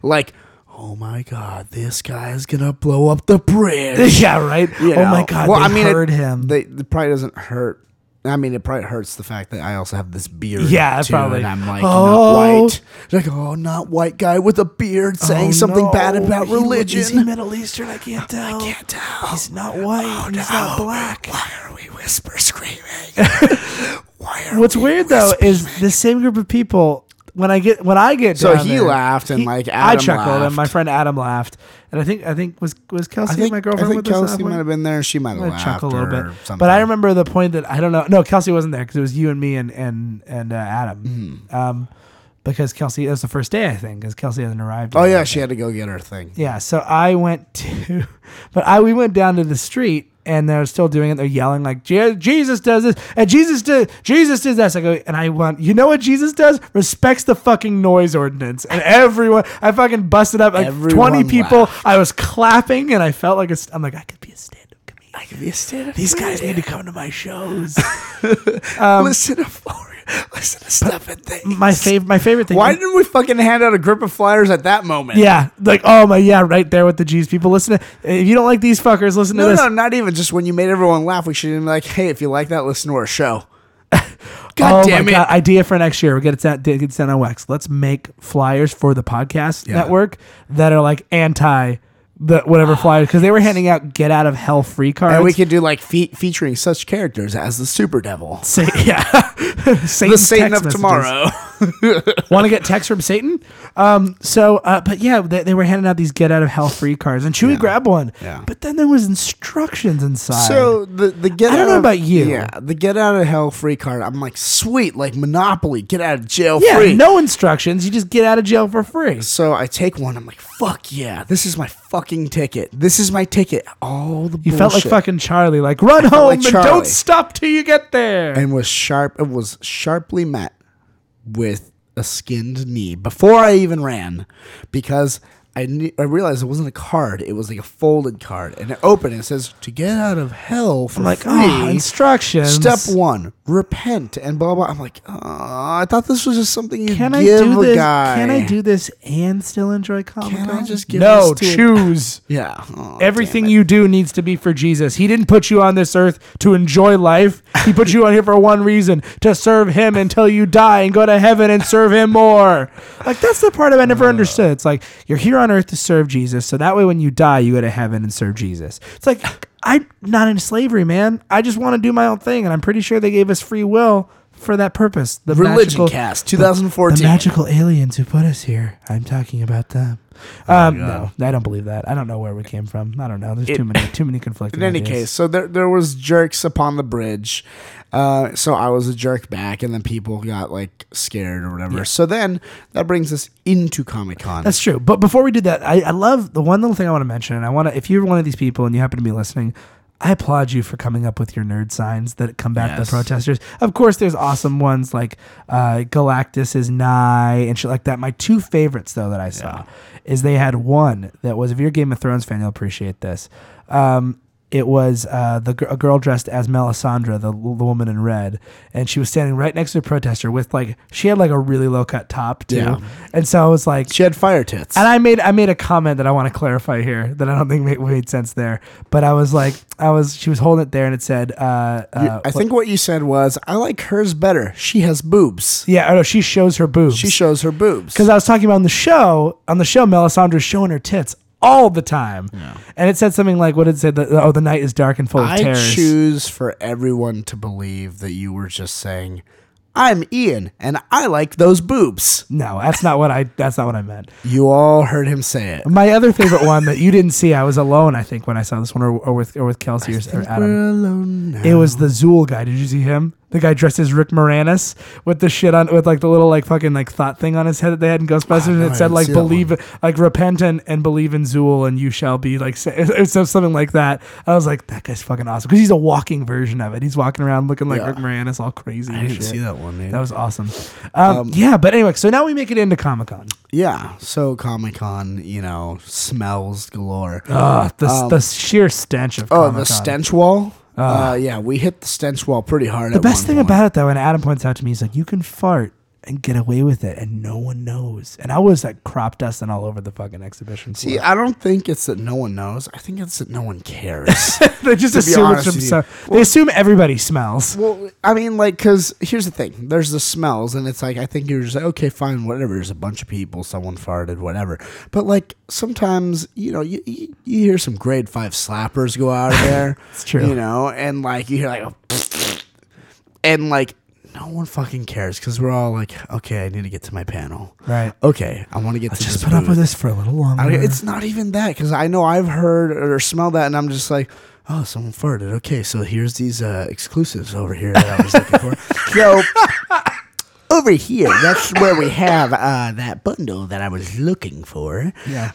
Like, oh my God, this guy is going to blow up the bridge. Yeah, right? Oh my God, heard him. It probably doesn't hurt. I mean, it probably hurts the fact that I also have this beard. Yeah, too, probably. And I'm like, not white. They're like, oh, not white guy with a beard saying something bad about religion. Is he Middle Eastern? I can't tell. He's not white. He's not black. Why are we whisper screaming? What's weird though is the same group of people. When I get so down he there, laughed and he, like Adam I chuckled laughed. And my friend Adam laughed and I think was Kelsey my girlfriend. I think with Kelsey might have been there. She might have laughed a little bit. Something. But I remember the point that I don't know. No, Kelsey wasn't there because it was you and me and Adam. Mm. Because Kelsey, that was the first day I think because Kelsey hasn't arrived. Oh yeah, she had to go get her thing. Yeah, so we went down to the street. And they're still doing it. They're yelling like, Jesus does this. And Jesus does this. I go, and I want, you know what Jesus does? Respects the fucking noise ordinance. And everyone, I fucking busted up like everyone 20 people. Laughed. I was clapping and I felt like, I'm like, I could be a stand-up comedian. These guys need to come to my shows. Listen to stuff and things. My favorite thing. Why didn't we fucking hand out a grip of flyers at that moment? Yeah. Like, oh my, yeah, right there with the G's. People listen to, if you don't like these fuckers, listen to this. No, not even just when you made everyone laugh. We should have been like, hey, if you like that, listen to our show. God damn it. God. Idea for next year. We'll get it sent on Wax. Let's make flyers for the podcast network that are like anti- the whatever flyers because they were handing out get out of hell free cards and we could do like featuring such characters as the Super Devil, Satan of tomorrow. Want to get texts from Satan? But yeah, they were handing out these get out of hell free cards, and Chewie grabbed one. Yeah. But then there was instructions inside. So the get out. I don't know about you. Yeah, the get out of hell free card. I'm like, sweet, like Monopoly, get out of jail free. Yeah, no instructions. You just get out of jail for free. So I take one. I'm like, fuck yeah, this is my fucking ticket. This is my ticket. All the bullshit. You felt like fucking Charlie. Like run home and don't stop till you get there. And it was sharply met with a skinned knee before I even ran, because I realized it wasn't a card. It was like a folded card, and it opened and it says, to get out of hell for free, instructions. Step one, repent and blah, blah. I'm like, oh, I thought this was just something you give a guy. Can I do this and still enjoy Comic-Con? Can I just give this to choose. Yeah. Oh, everything you do needs to be for Jesus. He didn't put you on this earth to enjoy life. He put you on here for one reason, to serve him until you die and go to heaven and serve him more. Like, that's the part I never understood. It's like, you're here on earth to serve Jesus, so that way when you die you go to heaven and serve Jesus. It's like, I'm not into slavery, man. I just want to do my own thing, and I'm pretty sure they gave us free will for that purpose. The Religion Magical Cast 2014. The magical aliens who put us here. I'm talking about them. No, I don't believe that. I don't know where we came from. I don't know. There's too many conflicting ideas. In any case, so there was jerks upon the bridge. So I was a jerk back, and then people got like scared or whatever. Yeah. So then that brings us into Comic-Con. That's true. But before we do that, I love the one little thing I want to mention. And I want to, if you're one of these people and you happen to be listening, I applaud you for coming up with your nerd signs that combat the protesters. Of course, there's awesome ones like Galactus is nigh and shit like that. My two favorites, though, that I saw is they had one that was, if you're a Game of Thrones fan, you'll appreciate this. It was a girl dressed as Melisandre, the woman in red, and she was standing right next to a protester with she had a really low cut top too, and so I was like, she had fire tits. And I made a comment that I want to clarify here that I don't think made sense there, but I was like, she was holding it there and it said, I think what you said was, I like hers better. She has boobs. Yeah, I know, she shows her boobs. Because I was talking about on the show, Melisandre's showing her tits all the time. Yeah. And it said something like, what did it say? The night is dark and full of terrors. I choose for everyone to believe that you were just saying, I'm Ian and I like those boobs. No, that's not what I meant. You all heard him say it. My other favorite one that you didn't see, I was alone, I think, when I saw this one, or with Kelsey or Adam. We're alone now. It was the Zool guy. Did you see him? The guy dressed as Rick Moranis with the shit on, with the little fucking thought thing on his head that they had in Ghostbusters, and it said repent and believe in Zool and you shall be something like that. I was like, that guy's fucking awesome because he's a walking version of it. He's walking around looking like Rick Moranis, all crazy. I didn't see that one. Man. That was awesome. But anyway, so now we make it into Comic-Con. Yeah, so Comic-Con, smells galore. The sheer stench of Comic-Con. Oh, the stench wall. We hit the stench wall pretty hard. The best thing about it, though, and Adam points out to me, he's like, you can fart and get away with it, and no one knows. And I was crop dusting all over the fucking exhibition floor. See, I don't think it's that no one knows. I think it's that no one cares. They just assume it's themselves. They assume everybody smells. Well, I mean, because here's the thing: there's the smells, and it's I think you're just like, okay, fine, whatever. There's a bunch of people, someone farted, whatever. But sometimes, you hear some grade 5 slappers go out of there. It's true, and you hear no one fucking cares because we're all okay, I need to get to my panel. Right. Okay, I want to get to this. Just put up with this for a little longer. It's not even that, because I know I've heard or smelled that, and I'm just like, oh, someone farted. Okay, so here's these exclusives over here that I was looking for. So over here, that's where we have that bundle that I was looking for. Yeah.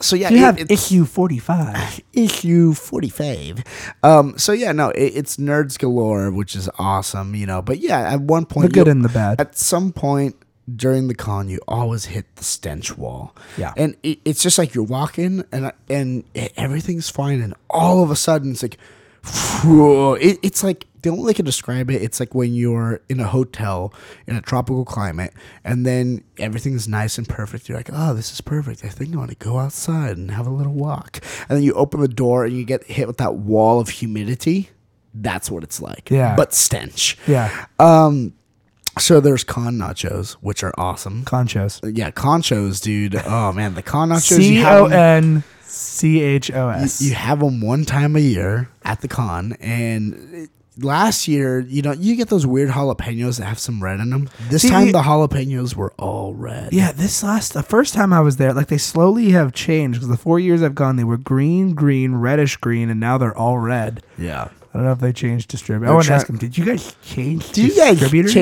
So you have issue 45. Issue 45. It's nerds galore, which is awesome, But yeah, at one point, the good and the bad. At some point during the con, you always hit the stench wall. Yeah. And it's just you're walking and everything's fine, and all of a sudden it's like, it's like the only way I can describe it, it's like when you're in a hotel in a tropical climate and then everything's nice and perfect. You're like, oh, this is perfect. I think I want to go outside and have a little walk. And then you open the door and you get hit with that wall of humidity. That's what it's like. Yeah. But stench. Yeah. So there's con nachos, which are awesome. Conchos. Yeah, conchos, dude. Oh, man, the con nachos. CONCHOS. You have them one time a year at the con, and Last year, you know, you get those weird jalapenos that have some red in them. This time, the jalapenos were all red. Yeah, the first time I was there, like, they slowly have changed, because the 4 years I've gone, they were green, reddish green, and now they're all red. Yeah. I don't know if they changed distributors. I want to ask them, did you guys change distributors?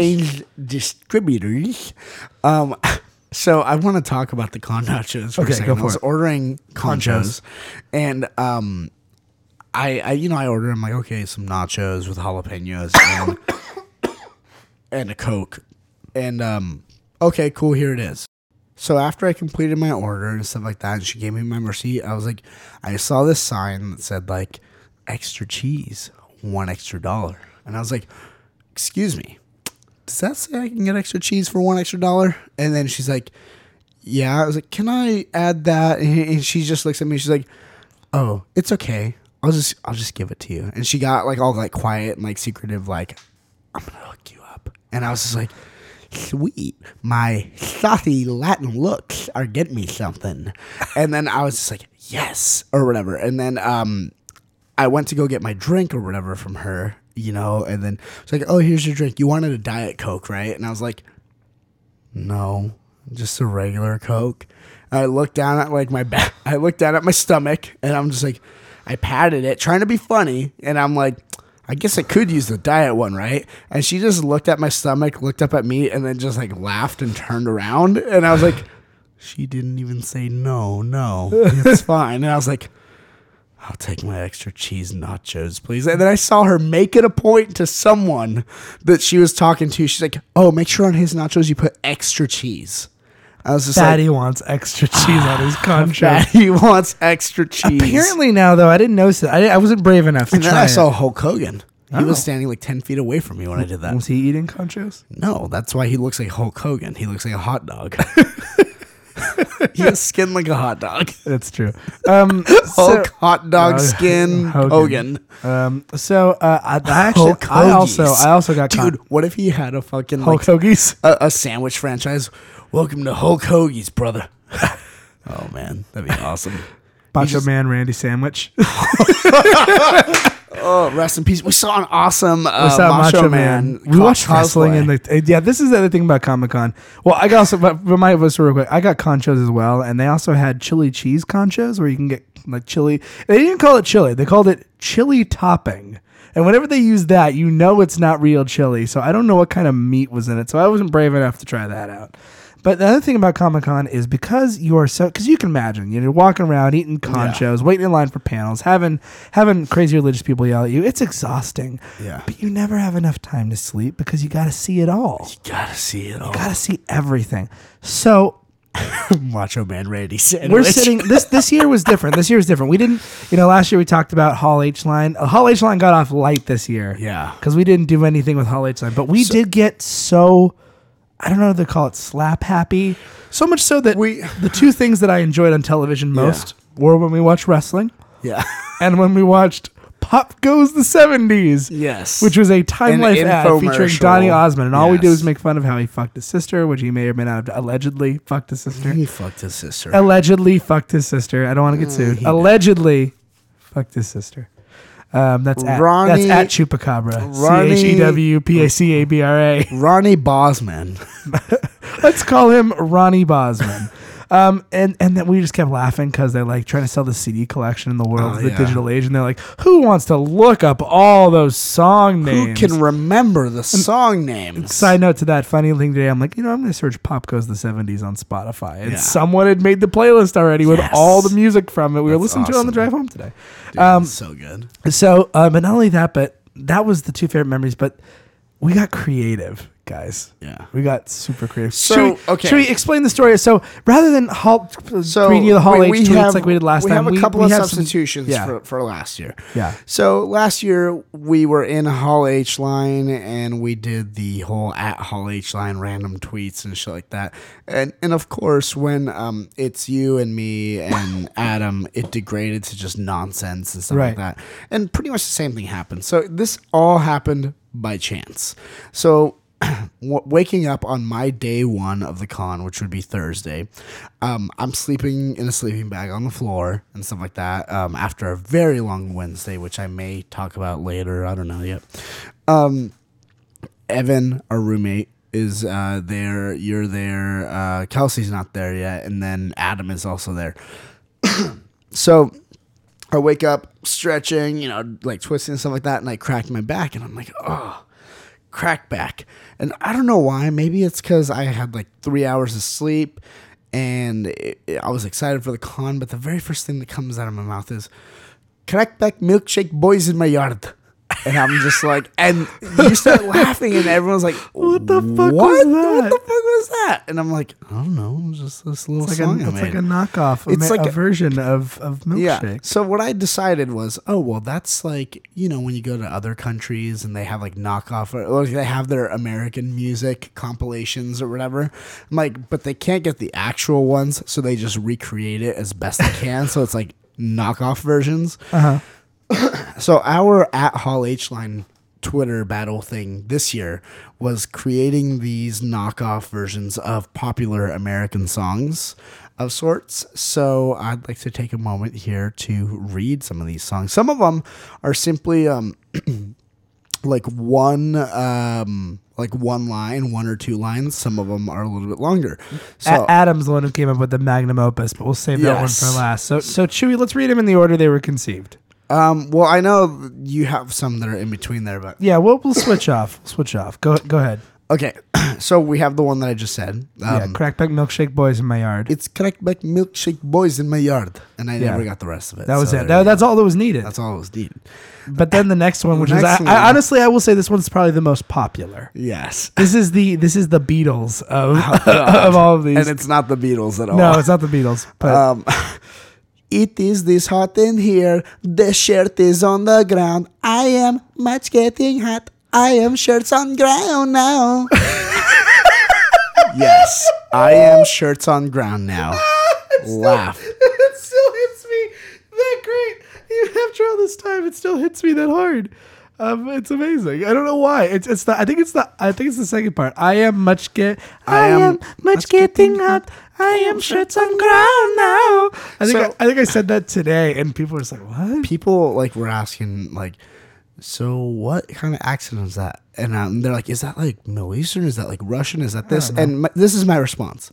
So I want to talk about the conchos for a second. I was ordering conchos, and I order them, like, okay, some nachos with jalapenos and a Coke. And, okay, cool, here it is. So after I completed my order and stuff like that, and she gave me my receipt, I was like, I saw this sign that said, like, extra cheese, $1 extra. And I was like, excuse me, does that say I can get extra cheese for $1 extra? And then she's like, yeah. I was like, can I add that? And she just looks at me, she's like, oh, it's okay. I'll just give it to you. And she got, like, all, like, quiet and, like, secretive, like, I'm gonna hook you up. And I was just like, sweet, my saucy Latin looks are getting me something. And then I was just like, yes, or whatever. And then I went to go get my drink or whatever from her, you know, and then it's like, oh, here's your drink. You wanted a Diet Coke, right? And I was like, no, just a regular Coke. And I looked down at, like, I looked down at my stomach, and I'm just like, I patted it, trying to be funny, and I'm like, I guess I could use the diet one, right? And she just looked at my stomach, looked up at me, and then just, like, laughed and turned around. And I was like, she didn't even say no, it's fine. And I was like, I'll take my extra cheese nachos, please. And then I saw her make it a point to someone that she was talking to. She's like, oh, make sure on his nachos you put extra cheese. I was just Daddy wants extra cheese on his contract. Daddy wants extra cheese. Apparently now, though, I didn't notice that. I wasn't brave enough to try it. I saw Hulk Hogan. He was standing like 10 feet away from me when I did that. Was he eating conchos? No, that's why he looks like Hulk Hogan. He looks like a hot dog. He has skin like a hot dog. That's true. Hulk, hot dog, skin, Hogan. I also got caught. Dude, what if he had a fucking Hulk Hoagies? A sandwich franchise. Welcome to Hulk Hogan's, brother. Oh, man. That'd be awesome. Macho Man Randy Sandwich. Oh, rest in peace. We saw an awesome Macho Man. We watched wrestling. This is the other thing about Comic-Con. Well, I got also, I got conchos as well, and they also had chili cheese conchos where you can get, like, chili. They didn't call it chili. They called it chili topping. And whenever they use that, you know it's not real chili. So I don't know what kind of meat was in it. So I wasn't brave enough to try that out. But the other thing about Comic-Con is because you can imagine, you know, you're walking around eating conchos, waiting in line for panels, having crazy religious people yell at you. It's exhausting. Yeah. But you never have enough time to sleep because you got to see it all. You got to see everything. So Macho Man Randy Sandwich. We're sitting. This year was different. We didn't. You know, last year we talked about Hall H line. Hall H line got off light this year. Yeah. Because we didn't do anything with Hall H line, but we did get so. I don't know if they call it slap happy. So much so that the two things that I enjoyed on television most were when we watched wrestling. Yeah. And when we watched Pop Goes the 70s. Yes. Which was a Time Life ad featuring Donny Osmond. And all we do is make fun of how he fucked his sister, which he may or may not have allegedly fucked his sister. I don't want to get sued. Fucked his sister. That's at Chupacabra. CHEWPACABRA. Ronnie Bosman. Let's call him Ronnie Bosman. And then we just kept laughing because they're, like, trying to sell the CD collection in the world of the digital age. And they're like, who wants to look up all those song names? Who can remember the song names? Side note to that, funny thing today, I'm like, you know, I'm going to search Pop Goes the 70s on Spotify. And someone had made the playlist already with all the music from it. We were listening to it on the drive home today. Dude, so good. So, but not only that, but that was the two favorite memories, but we got creative. Guys, we got super creative. So, should we explain the story? So, rather than reading the Hall H tweets like we did last time, we have a couple of substitutions for last year. Yeah. So last year we were in Hall H line and we did the whole at Hall H line random tweets and shit like that. And of course, when it's you and me and Adam, it degraded to just nonsense and stuff like that. And pretty much the same thing happened. So this all happened by chance. So. waking up on my day one of the con, which would be Thursday, I'm sleeping in a sleeping bag on the floor and stuff like that after a very long Wednesday, which I may talk about later. I don't know yet. Evan, our roommate, is there. You're there. Kelsey's not there yet. And then Adam is also there. So I wake up stretching, you know, like twisting and stuff like that. And I cracked my back and I'm like, oh, cracked back. And I don't know why. Maybe it's because I had like 3 hours of sleep and I was excited for the con. But the very first thing that comes out of my mouth is crack back milkshake boys in my yard. And I'm just like, and you start laughing and everyone's like, what the fuck was that? What the fuck was that? And I'm like, I don't know. It was just this little song I made. It's like a knockoff. It's like a version of Milkshake. Yeah. So what I decided was, oh, well, that's like, you know, when you go to other countries and they have like knockoff or they have their American music compilations or whatever. I'm like, but they can't get the actual ones. So they just recreate it as best they can. So it's like knockoff versions. Uh-huh. So our at Hall H line Twitter battle thing this year was creating these knockoff versions of popular American songs of sorts. So I'd like to take a moment here to read some of these songs. Some of them are simply like one line, one or two lines. Some of them are a little bit longer. So Adam's the one who came up with the magnum opus, but we'll save that one for last. So Chewy, let's read them in the order they were conceived. Well, I know you have some that are in between there, but yeah, we'll switch off. Go ahead. Okay, so we have the one that I just said. Crackback milkshake boys in my yard. It's crackback milkshake boys in my yard, and I never got the rest of it. That was it. That's all that was needed. But then the next one, I will say this one's probably the most popular. Yes, this is the Beatles of of all of these, and it's not the Beatles at all. No, it's not the Beatles. But it is this hot in here. The shirt is on the ground. I am much getting hot. I am shirts on ground now. Yes, I am shirts on ground now. It still hits me that great. Even after all this time, it still hits me that hard. It's amazing. I don't know why. I think it's the second part. I am much getting hot. I am shirts on ground now. I think I said that today, and people were just like, "What?" People like were asking like, "So what kind of accent is that?" And they're like, "Is that like Middle Eastern? Is that like Russian? Is that this?" And this is my response.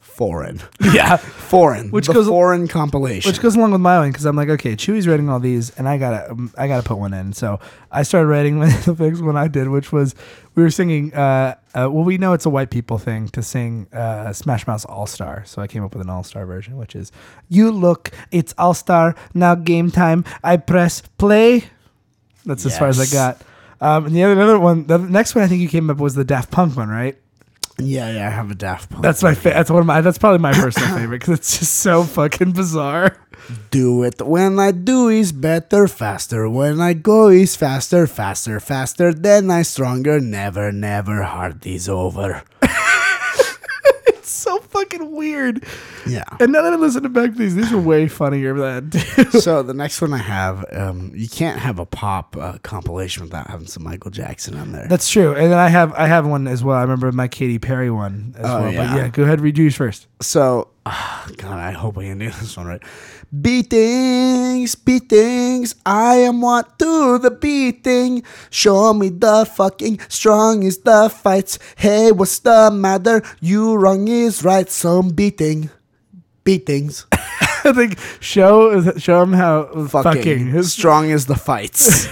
Foreign. Yeah. Foreign. Foreign compilation. Which goes along with my one, because I'm like, okay, Chewy's writing all these, and I gotta put one in. So I started writing the things when I did, which was we were singing, well, we know it's a white people thing to sing Smash Mouth's All-Star. So I came up with an All-Star version, which is, you look, it's All-Star, now game time, I press play. That's as far as I got. And the next one I think you came up with was the Daft Punk one, right? Yeah, I have a Daft Punk. That's my that's probably my personal favorite because it's just so fucking bizarre. Do it when I do is better, faster. When I go is faster, faster, faster. Then I stronger, never, never. Heart is over. It's so fucking weird. Yeah. And now that I listen to back to these are way funnier than that. So the next one I have, you can't have a pop compilation without having some Michael Jackson on there. That's true. And then I have one as well. I remember my Katy Perry one as well. Yeah. But yeah, go ahead, read yours first. So, God, I hope I can do this one right. Beatings, beatings, I am what to the beating. Show me the fucking strong is the fights. Hey, what's the matter? You wrong is right. Some beatings. I think show them how fucking strong is the fights.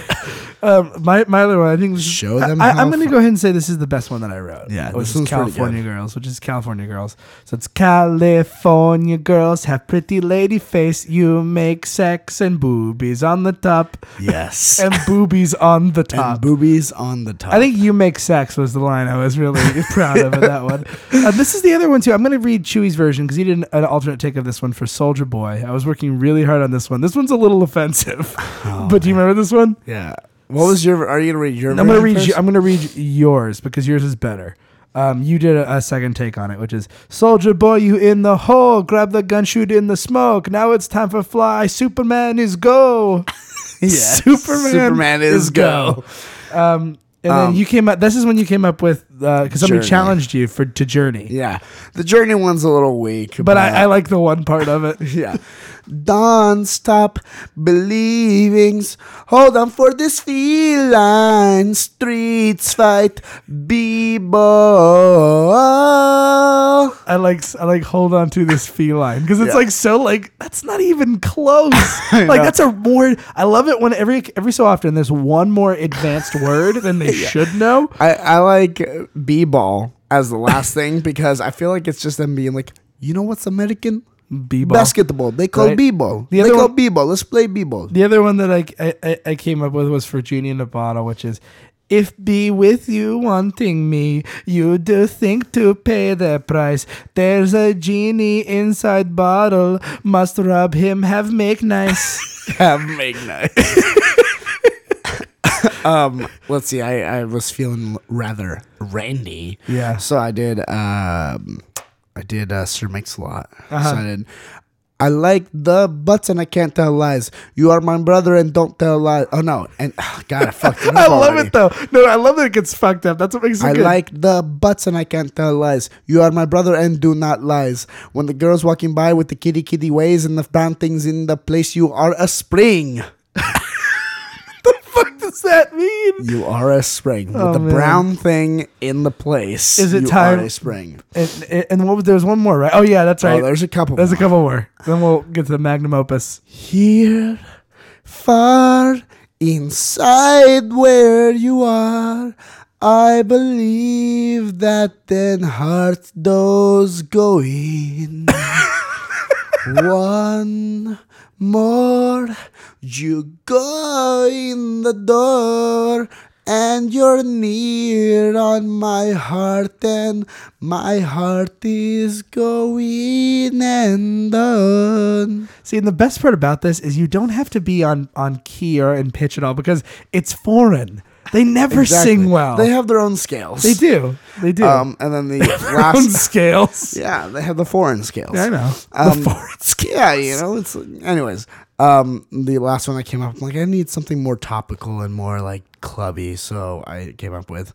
My other one, I think. Show them. I'm going to go ahead and say this is the best one that I wrote. Yeah, this is California Girls, which is California Girls. So it's California girls have pretty lady face. You make sex and boobies on the top. Yes, and boobies on the top. And boobies on the top. I think you make sex was the line I was really proud of that one. This is the other one too. I'm going to read Chewy's version because he did an alternate take of this one for Soulja Boy. I was working really hard on this one. This one's a little offensive, but do you remember this one? Yeah. What was your? Are you gonna read your? I'm gonna read yours because yours is better. You did a second take on it, which is Soulja Boy, you in the hole, grab the gun, shoot in the smoke. Now it's time for fly. Superman is go. Yeah, Superman is go. And then you came up. This is when you came up with because somebody challenged you to Journey. Yeah, the Journey one's a little weak, but I like the one part of it. Yeah, don't stop believings. Hold on for this feline. Streets fight, b-ball. I like hold on to this feline because it's like so like that's not even close. Like that's a word. I love it when every so often there's one more advanced word than they should know. I like b-ball as the last thing because I feel like it's just them being like, you know what's American? B-ball. Basketball. They call b-ball. They call b-ball. Let's play b-ball. The other one that I came up with was for Genie in a Bottle, which is, if be with you wanting me, you do think to pay the price. There's a genie inside bottle. Must rub him, have make nice. Have make nice. Let's see. I was feeling rather randy. Yeah. So I did. I did Sir Mix-a-Lot. Uh-huh. So I like the butts and I can't tell lies. You are my brother and don't tell lies. Oh no! And God, I fucked it up. I love it though. No, I love that it gets fucked up. That's what makes it good. I like the butts and I can't tell lies. You are my brother and do not lies. When the girl's walking by with the kitty ways and the brown things in the place, you are a spring. What does that mean? You are a spring. Oh, with the brown thing in the place. Is it you time? You are a spring. And what was, there's one more, right? Oh, yeah, that's right. Oh, there's a couple more. There's a couple more. Then we'll get to the magnum opus. Here, far inside where you are, I believe that then heart does go in. One more, you go in the door and you're near on my heart and my heart is going and on. See, and the best part about this is you don't have to be on key or in pitch at all because it's foreign. They never sing well. They have their own scales. They do. And then the last scales. Yeah, they have the foreign scales. Yeah, I know. The foreign scales. Yeah, you know. It's anyways. The last one I came up with, like, I need something more topical and more like clubby, so I came up with,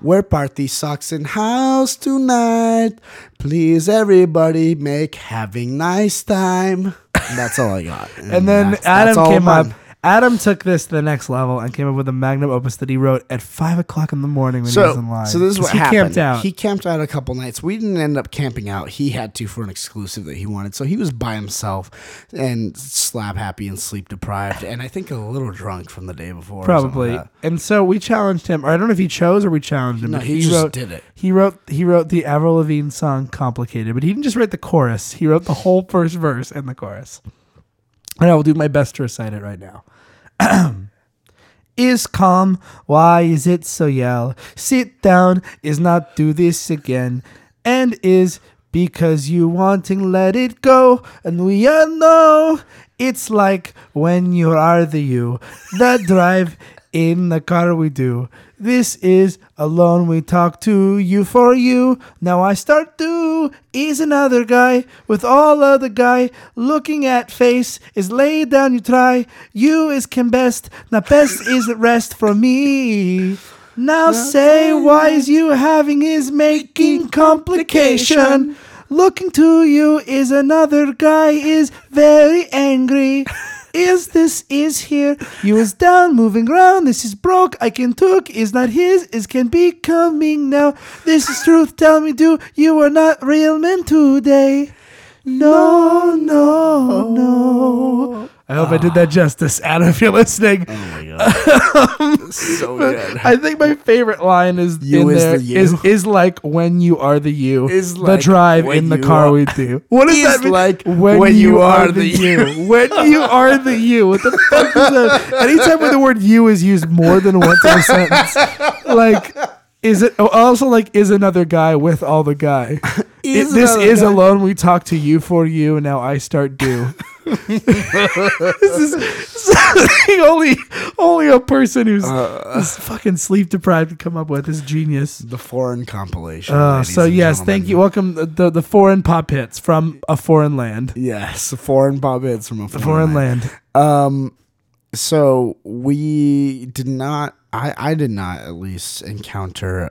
we're party socks in house tonight. Please, everybody, make having nice time. And that's all I got. And then Adam came up. Adam took this to the next level and came up with a magnum opus that he wrote at 5:00 in the morning when he was in line. So this is what happened. He camped out a couple nights. We didn't end up camping out. He had to for an exclusive that he wanted. So he was by himself and slap happy and sleep deprived and I think a little drunk from the day before. Probably. Like, and so we challenged him. Or I don't know if he chose or we challenged him. No, he just did it. He wrote the Avril Lavigne song Complicated, but he didn't just write the chorus. He wrote the whole first verse and the chorus. And I will do my best to recite it right now. Is calm, why is it so yell? Sit down, is not do this again. And is because you wanting let it go. And we all know it's like when you are the you. The drive in the car we do. This is alone we talk to you for you. Now I start to is another guy with all other guy looking at face is lay down you try. You is can best. Now best is the rest for me. Now say why is you having is making complication. Looking to you is another guy is very angry. Is this is here? You is down, moving round. This is broke. I can took. Is not his. Is can be coming now. This is truth. Tell me, do you are not real men today? No, no, no. I hope I did that justice, Adam. If you're listening, oh my god, so good. I think my favorite line is you in is there the you. Is like when you are the you. Is the like drive in the car are. We do. What does is that mean? Like when you are the you. When you are the you. What the fuck is that? Anytime where the word you is used more than once in a sentence, like is it also like is another guy with all the guy. Is this is guy. Alone we talk to you for you. Now I start do. This is only a person who's fucking sleep deprived to come up with. Is genius. The foreign compilation. So yes, thank you. Welcome the foreign pop hits from a foreign land. Yes, foreign pop hits from a foreign land. So we did not I did not at least encounter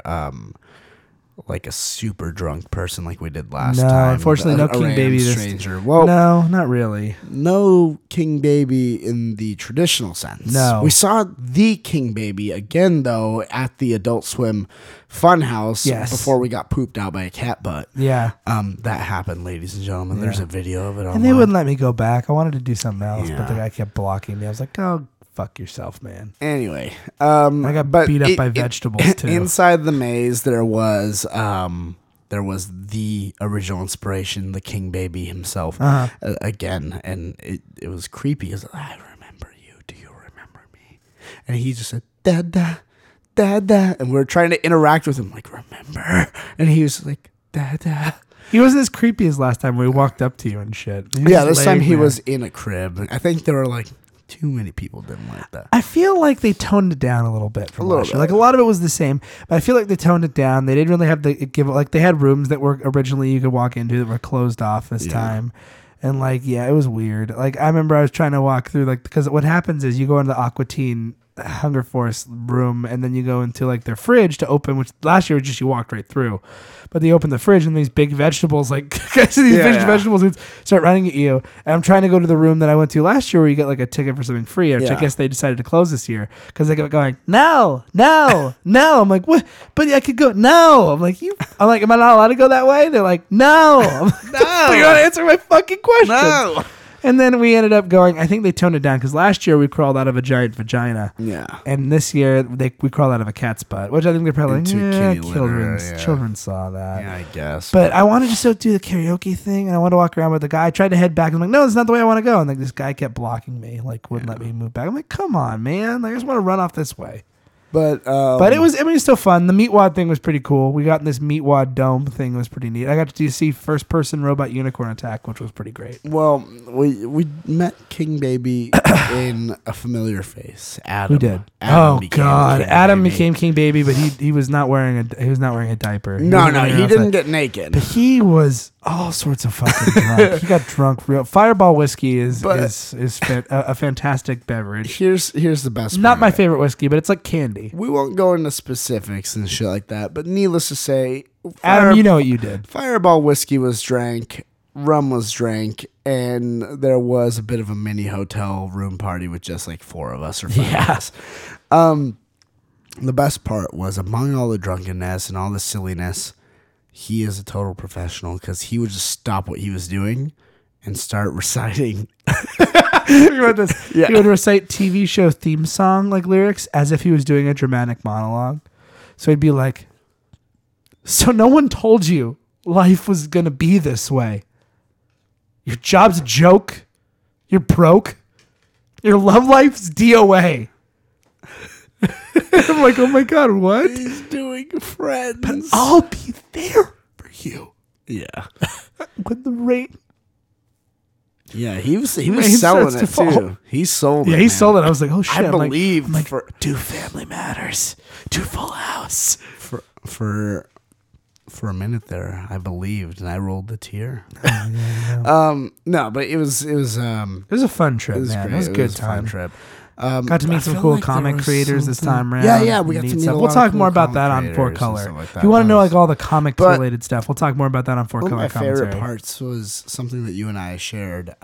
like a super drunk person like we did last time. No, unfortunately, no King Baby. Stranger. Well, no, not really. No King Baby in the traditional sense. No. We saw the King Baby again, though, at the Adult Swim Funhouse before we got pooped out by a cat butt. Yeah. That happened, ladies and gentlemen. Yeah. There's a video of it online. And they wouldn't let me go back. I wanted to do something else, but the guy kept blocking me. I was like, oh, fuck yourself, man. Anyway, I got beat up by vegetables too. Inside the maze, there was the original inspiration, the King Baby himself, again, and it was creepy. As I remember you. Do you remember me? And he just said da da da da, and we were trying to interact with him, like remember, and he was like da da. He wasn't as creepy as last time. We walked up to you and shit. Yeah, this time he was in a crib. I think they were like. Too many people didn't like that. I feel like they toned it down a little bit from last year. Like a lot of it was the same, but I feel like they toned it down. They didn't really have to give it. Like they had rooms that were originally you could walk into that were closed off this time, and like it was weird. Like I remember I was trying to walk through like because what happens is you go into the Aquatine Hunger Force room and then you go into like their fridge to open, which last year was just you walked right through, but they opened the fridge and these big vegetables like vegetables start running at you, and I'm trying to go to the room that I went to last year where you get like a ticket for something free, which I guess they decided to close this year because they kept going no I'm like what, but I could go I'm like am I not allowed to go that way? They're like no, I'm like, no, you gotta answer my fucking question. No. And then we ended up going, I think they toned it down because last year we crawled out of a giant vagina. Yeah. And this year we crawled out of a cat's butt, which I think they're probably children saw that. Yeah, I guess. But I wanted to still do the karaoke thing and I wanted to walk around with the guy. I tried to head back and I'm like, no, it's not the way I want to go. And like this guy kept blocking me, like wouldn't let me move back. I'm like, come on, man. Like, I just want to run off this way. But it was, I mean, it was still fun. The Meatwad thing was pretty cool. We got in this Meatwad dome thing. It was pretty neat. I got to see first person robot unicorn attack, which was pretty great. Well, we met King Baby in a familiar face. Adam. We did. Adam became King Baby, but he was not wearing a diaper. No, he didn't get naked. But he was all sorts of fucking drunk. He got drunk real. Fireball whiskey is a fantastic beverage. Here's the best. Not my favorite whiskey, but it's like candy. We won't go into specifics and shit like that, but needless to say, Adam, you know what you did. Fireball whiskey was drank, rum was drank, and there was a bit of a mini hotel room party with just like four of us or five of us. The best part was, among all the drunkenness and all the silliness, he is a total professional because he would just stop what he was doing and start reciting. He would recite TV show theme song like lyrics as if he was doing a dramatic monologue. So he'd be like, so no one told you life was going to be this way. Your job's a joke. You're broke. Your love life's DOA. I'm like, oh my God, what? He's doing Friends. But I'll be there for you. Yeah. When the rain... Yeah, he was selling it too. He sold it. Yeah, he sold it. I was like, oh shit! I believe. I'm like, do Family Matters, do Full House. For a minute there, I believed and I rolled the tear. No, but it was a fun trip. It was great. It was a good time. Got to meet some cool comic creators this time around. Yeah, we got to meet. We'll talk more about that on Four Color. If you want to know like all the comics related stuff, we'll talk more about that on Four Color Commentary. One of my favorite parts was something that you and I shared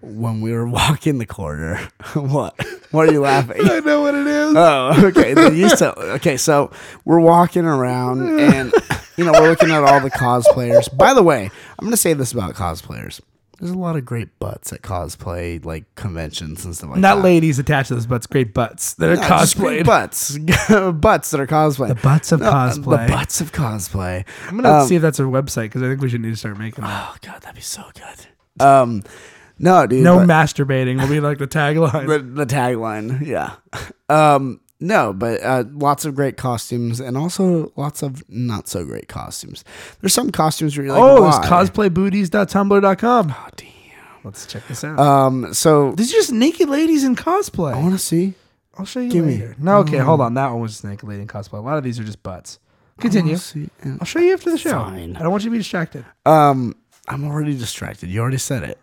when we were walking the corridor. What? Why are you laughing? I know what it is. Oh, okay. So we're walking around and we're looking at all the cosplayers. By the way, I'm going to say this about cosplayers. There's a lot of great butts at cosplay like conventions and stuff like that. Not ladies attached to those butts, great butts that are cosplayed. Butts that are cosplay. The butts of cosplay. The butts of cosplay. I'm going to see if that's a website because I think we should need to start making that. Oh, God, that'd be so good. No, dude. No masturbating will be like the tagline. the tagline, yeah. No, but lots of great costumes and also lots of not so great costumes. There's some costumes where you're like, oh, it's cosplaybooties.tumblr.com. Oh, damn. Let's check this out. So these are just naked ladies in cosplay. I want to see. I'll show you later. No, okay, hold on. That one was just naked lady in cosplay. A lot of these are just butts. Continue. I'll show you after the show. Fine. I don't want you to be distracted. I'm already distracted. You already said it.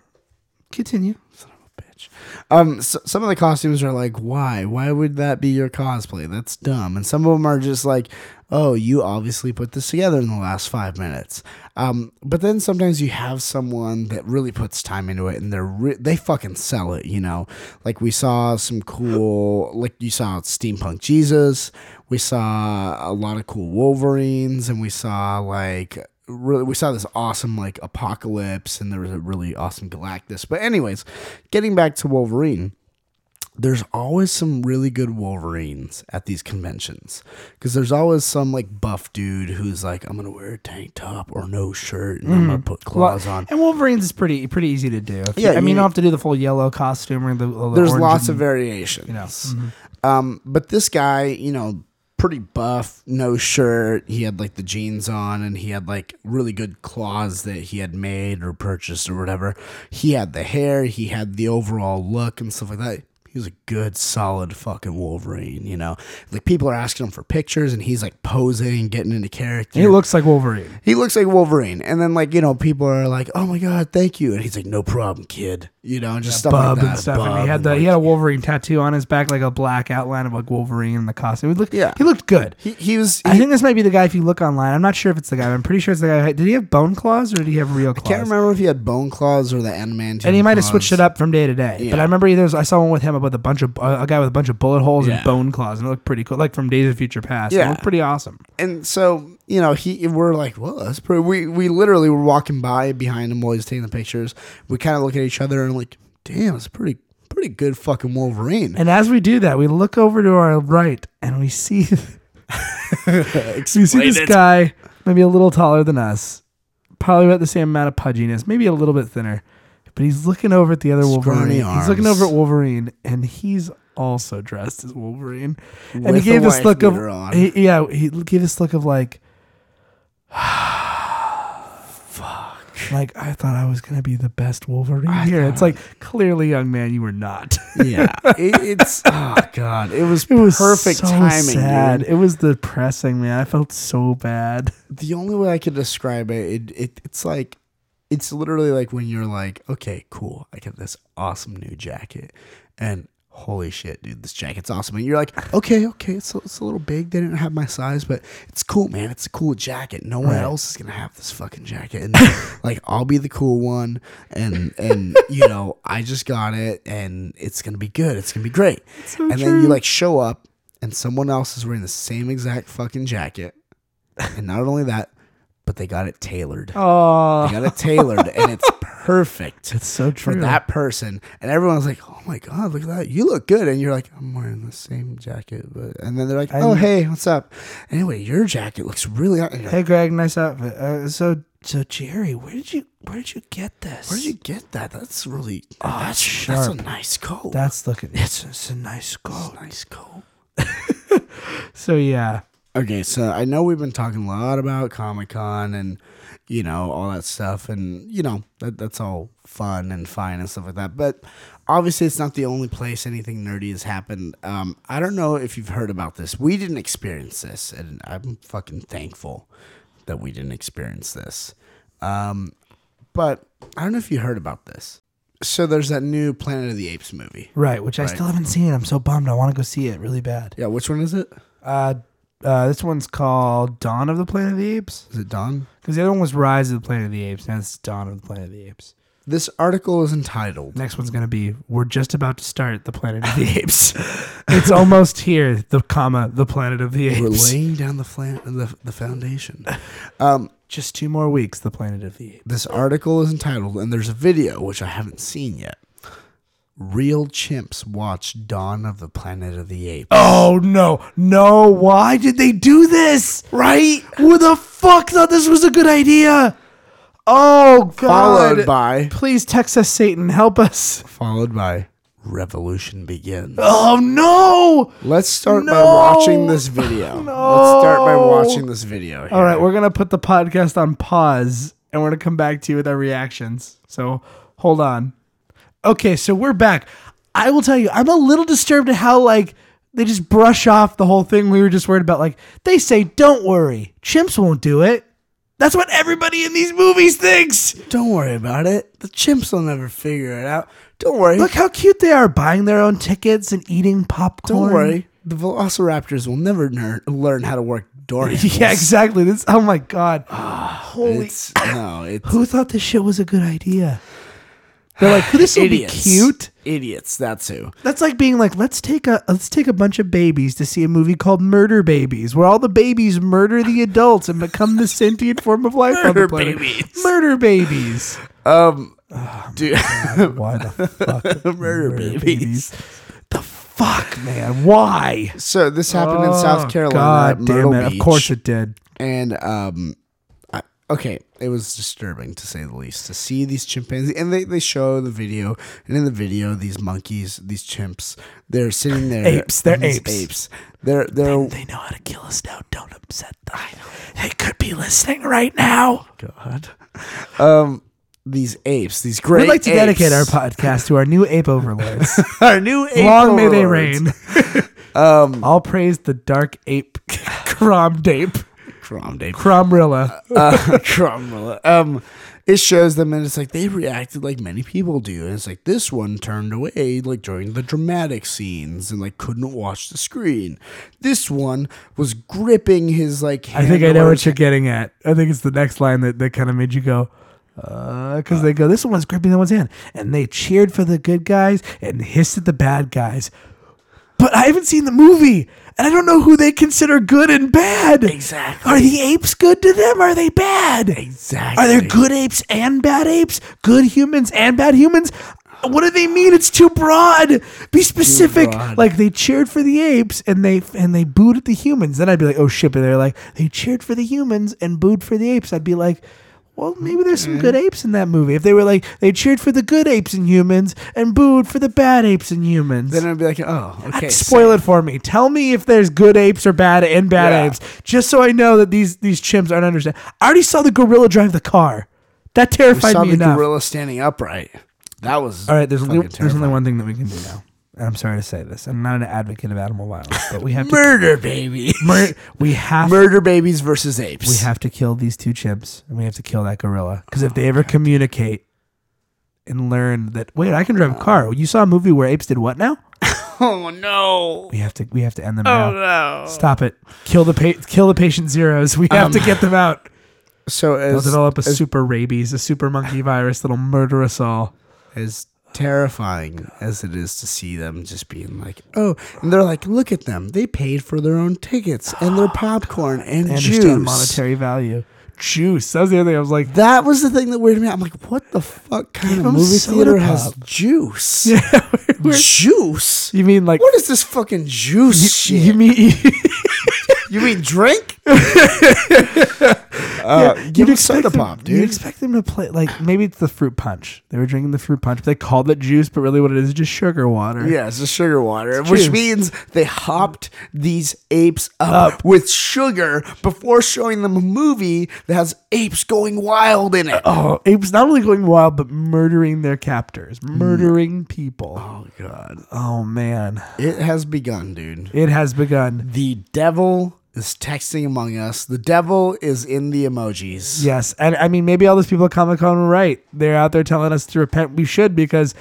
Continue. Son of a bitch. much. So some of the costumes are like, why? Why would that be your cosplay? That's dumb. And some of them are just like, oh, you obviously put this together in the last 5 minutes. But then sometimes you have someone that really puts time into it, and they fucking sell it, you know? Like we saw some cool, like you saw Steampunk Jesus. We saw a lot of cool Wolverines, and we saw like... Really, we saw this awesome like apocalypse, and there was a really awesome Galactus. But anyways, getting back to Wolverine, there's always some really good Wolverines at these conventions, because there's always some like buff dude who's like, I'm gonna wear a tank top or no shirt, and I'm gonna put claws on. And Wolverines is pretty easy to do. Yeah, I mean, you don't have to do the full yellow costume or the there's lots of variations. You know, but this guy, you know. Pretty buff, no shirt. He had like the jeans on, and he had like really good claws that he had made or purchased or whatever. He had the hair, he had the overall look and stuff like that. He was a good, solid fucking Wolverine, you know? Like, people are asking him for pictures, and he's, like, posing, getting into character. He looks like Wolverine. He looks like Wolverine. And then, like, you know, people are like, oh, my God, thank you. And he's like, no problem, kid. You know, and just stuff like that. And stuff. And he had the, he had a Wolverine tattoo on his back, like a black outline of, like, Wolverine in the costume. He looked good. I think this might be the guy if you look online. I'm not sure if it's the guy. I'm pretty sure it's the guy. Did he have bone claws, or did he have real claws? I can't remember if he had bone claws or the adamantium claws. And he might have switched it up from day to day. Yeah. But I remember I saw one with him with a guy with a bunch of bullet holes and bone claws, and it looked pretty cool, like from Days of Future Past. Yeah, it looked pretty awesome. And so, you know, we're like, well, that's pretty. We literally were walking behind him while he's taking the pictures. We kind of look at each other and like, damn, it's pretty good fucking Wolverine. And as we do that, we look over to our right and we see this guy, maybe a little taller than us, probably about the same amount of pudginess, maybe a little bit thinner. But he's looking over at the other Wolverine. He's looking over at Wolverine, and he's also dressed as Wolverine. And he gave this look of, he gave this look of like, fuck. Like, I thought I was gonna be the best Wolverine here. It's like, clearly, young man, you were not. Yeah, it's oh god, it was perfect so timing. Sad. Dude. It was depressing, man. I felt so bad. The only way I could describe it, it's like. It's literally like when you're like, okay, cool, I get this awesome new jacket, and holy shit, dude, this jacket's awesome. And you're like, okay, it's a little big. They didn't have my size, but it's cool, man. It's a cool jacket. No one else is gonna have this fucking jacket, and like, I'll be the cool one, and you know, I just got it, and it's gonna be good. It's gonna be great. So and true. Then you like show up, and someone else is wearing the same exact fucking jacket, and not only that. But they got it tailored. Oh. They got it tailored, and it's perfect. It's so true. For that person. And everyone's like, oh, my God, look at that. You look good. And you're like, I'm wearing the same jacket. But And then they're like, oh, hey, what's up? Anyway, your jacket looks really hot. Hey, Greg, nice outfit. So Jerry, where did you get this? Where did you get that? That's really that's sharp. That's a nice coat. That's looking. It's a nice coat. So, yeah. Okay, so I know we've been talking a lot about Comic-Con and, you know, all that stuff. And, you know, that's all fun and fine and stuff like that. But obviously it's not the only place anything nerdy has happened. I don't know if you've heard about this. We didn't experience this, and I'm fucking thankful that we didn't experience this. But I don't know if you heard about this. So there's that new Planet of the Apes movie. Right, which I still haven't seen. I'm so bummed. I want to go see it really bad. Yeah, which one is it? This one's called Dawn of the Planet of the Apes. Is it Dawn? Because the other one was Rise of the Planet of the Apes. Now it's Dawn of the Planet of the Apes. This article is entitled... Next one's going to be, we're just about to start the Planet of the Apes. It's almost here, the Planet of the Apes. We're laying down the foundation. Just 2 more weeks, the Planet of the Apes. This article is entitled, and there's a video, which I haven't seen yet. Real chimps watch Dawn of the Planet of the Apes. Oh, no. Why did they do this? Right? Who the fuck thought this was a good idea? Oh, God. Followed by... Please text us, Satan. Help us. Followed by... Revolution begins. Oh, no. Let's start by watching this video. Here. All right. We're going to put the podcast on pause, and we're going to come back to you with our reactions. So, hold on. Okay, so we're back. I will tell you, I'm a little disturbed at how, like, they just brush off the whole thing we were just worried about. Like, they say, don't worry, chimps won't do it. That's what everybody in these movies thinks. Don't worry about it. The chimps will never figure it out. Don't worry. Look how cute they are, buying their own tickets and eating popcorn. Don't worry. The velociraptors will never learn how to work door handles. Yeah, exactly. This, oh, my God. Holy... Who thought this shit was a good idea? They're like, this will be cute. Idiots, that's who. That's like being like, let's take a bunch of babies to see a movie called Murder Babies, where all the babies murder the adults and become the sentient form of life on the planet. Murder babies. Dude, why the fuck murder babies? The fuck, man? Why? So this happened in South Carolina. God damn it! Beach, of course it did. And okay, it was disturbing to say the least to see these chimpanzees, and they show the video, and in the video, these monkeys, these chimps, they're sitting there. Apes. They know how to kill us now. Don't upset them. They could be listening right now. God. These apes, these great apes. We'd like to dedicate our podcast to our new ape overlords. Our new ape Long overlords. May they reign. All praise the dark ape, Cromrilla. Cromrilla. It shows them, and it's like they reacted like many people do. And it's like this one turned away like during the dramatic scenes and like couldn't watch the screen. This one was gripping his like hand. I think I know what you're getting at. I think it's the next line that kind of made you go, because they go, this one's gripping the one's hand. And they cheered for the good guys and hissed at the bad guys. But I haven't seen the movie, and I don't know who they consider good and bad. Exactly. Are the apes good to them? Are they bad? Exactly. Are there good apes and bad apes? Good humans and bad humans? What do they mean? It's too broad. Be specific. Broad. Like they cheered for the apes and they booed at the humans. Then I'd be like, oh shit. But they're like, they cheered for the humans and booed for the apes. I'd be like, well, maybe there's some good apes in that movie. If they were like, they cheered for the good apes and humans and booed for the bad apes and humans. Then I'd be like, oh, okay. Spoil it for me. Tell me if there's good apes or bad apes, just so I know that these chimps aren't understanding. I already saw the gorilla drive the car. That terrified me enough. We saw the gorilla standing upright. That was all right. There's only one thing that we can do now. And I'm sorry to say this. I'm not an advocate of animal violence, but we have murder babies. Murder babies versus apes. We have to kill these two chimps, and we have to kill that gorilla. Because if they ever communicate and learn that, wait, I can drive a car. You saw a movie where apes did what now? Oh no! We have to end them. Oh no! Stop it! Kill the patient zeros. We have to get them out. So they'll develop a super rabies, a super monkey virus that'll murder us all. As terrifying as it is to see them just being like, oh, and they're like, look at them, they paid for their own tickets and their popcorn and juice, monetary value. Juice, that was the other thing. I was like, that was the thing that weirded me out. I'm like, what the fuck kind of movie theater has juice? Yeah, juice. You mean like, what is this fucking juice shit? You mean drink? Give me soda pop, dude. You'd expect them to play, like, maybe it's the fruit punch. They were drinking the fruit punch. But they called it juice, but really what it is just sugar water. Yeah, it's just sugar water, which means they hopped these apes up with sugar before showing them a movie that has apes going wild in it. Apes not only going wild, but murdering their captors, murdering people. Oh, God. Oh, man. It has begun, dude. It has begun. The devil is texting among us. The devil is in the emojis. Yes. And I mean, maybe all those people at Comic-Con were right. They're out there telling us to repent. We should, because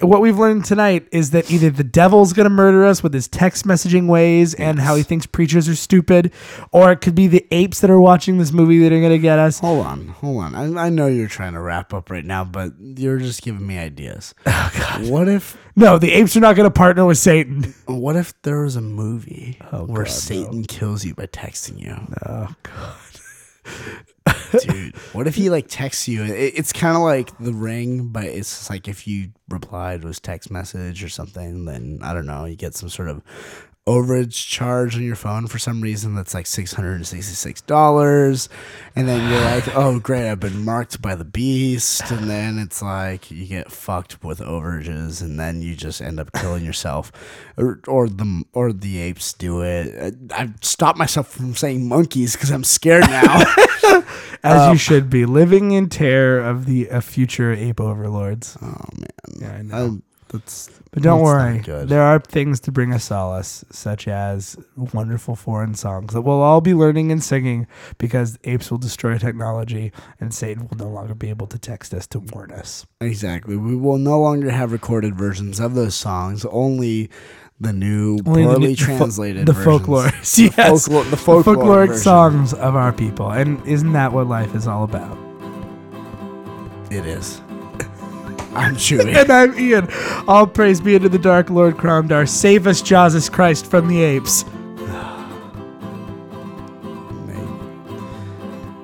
what we've learned tonight is that either the devil's going to murder us with his text messaging ways and how he thinks preachers are stupid, or it could be the apes that are watching this movie that are going to get us. Hold on. I know you're trying to wrap up right now, but you're just giving me ideas. Oh, God. What if... No, the apes are not going to partner with Satan. What if there was a movie where Satan kills you by texting you? Oh, God. Dude, what if he like texts you? It's kind of like The Ring, but it's like if you replied with text message or something, then I don't know, you get some sort of overage charge on your phone for some reason that's like $666, and then you're like, oh great, I've been marked by the beast, and then it's like you get fucked with overages, and then you just end up killing yourself, or the apes do it. I've stopped myself from saying monkeys because I'm scared now. As you should be, living in terror of the future ape overlords. Oh man, yeah, I know. But don't worry, there are things to bring us solace, such as wonderful foreign songs that we'll all be learning and singing because apes will destroy technology and Satan will no longer be able to text us to warn us. Exactly. We will no longer have recorded versions of those songs, only the new, poorly translated versions. The folkloric songs of our people. And isn't that what life is all about? It is. I'm Chewy. And I'm Ian. All praise be unto the Dark Lord Cromdar. Save us, Jesus Christ, from the apes.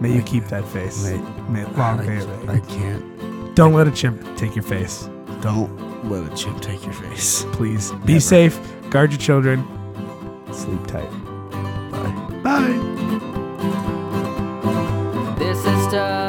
May you keep that face. I can't. Don't let a chimp take your face. Don't let a chimp take your face. Please. Never. Be safe. Guard your children. Sleep tight. Bye. Bye. This is stuff.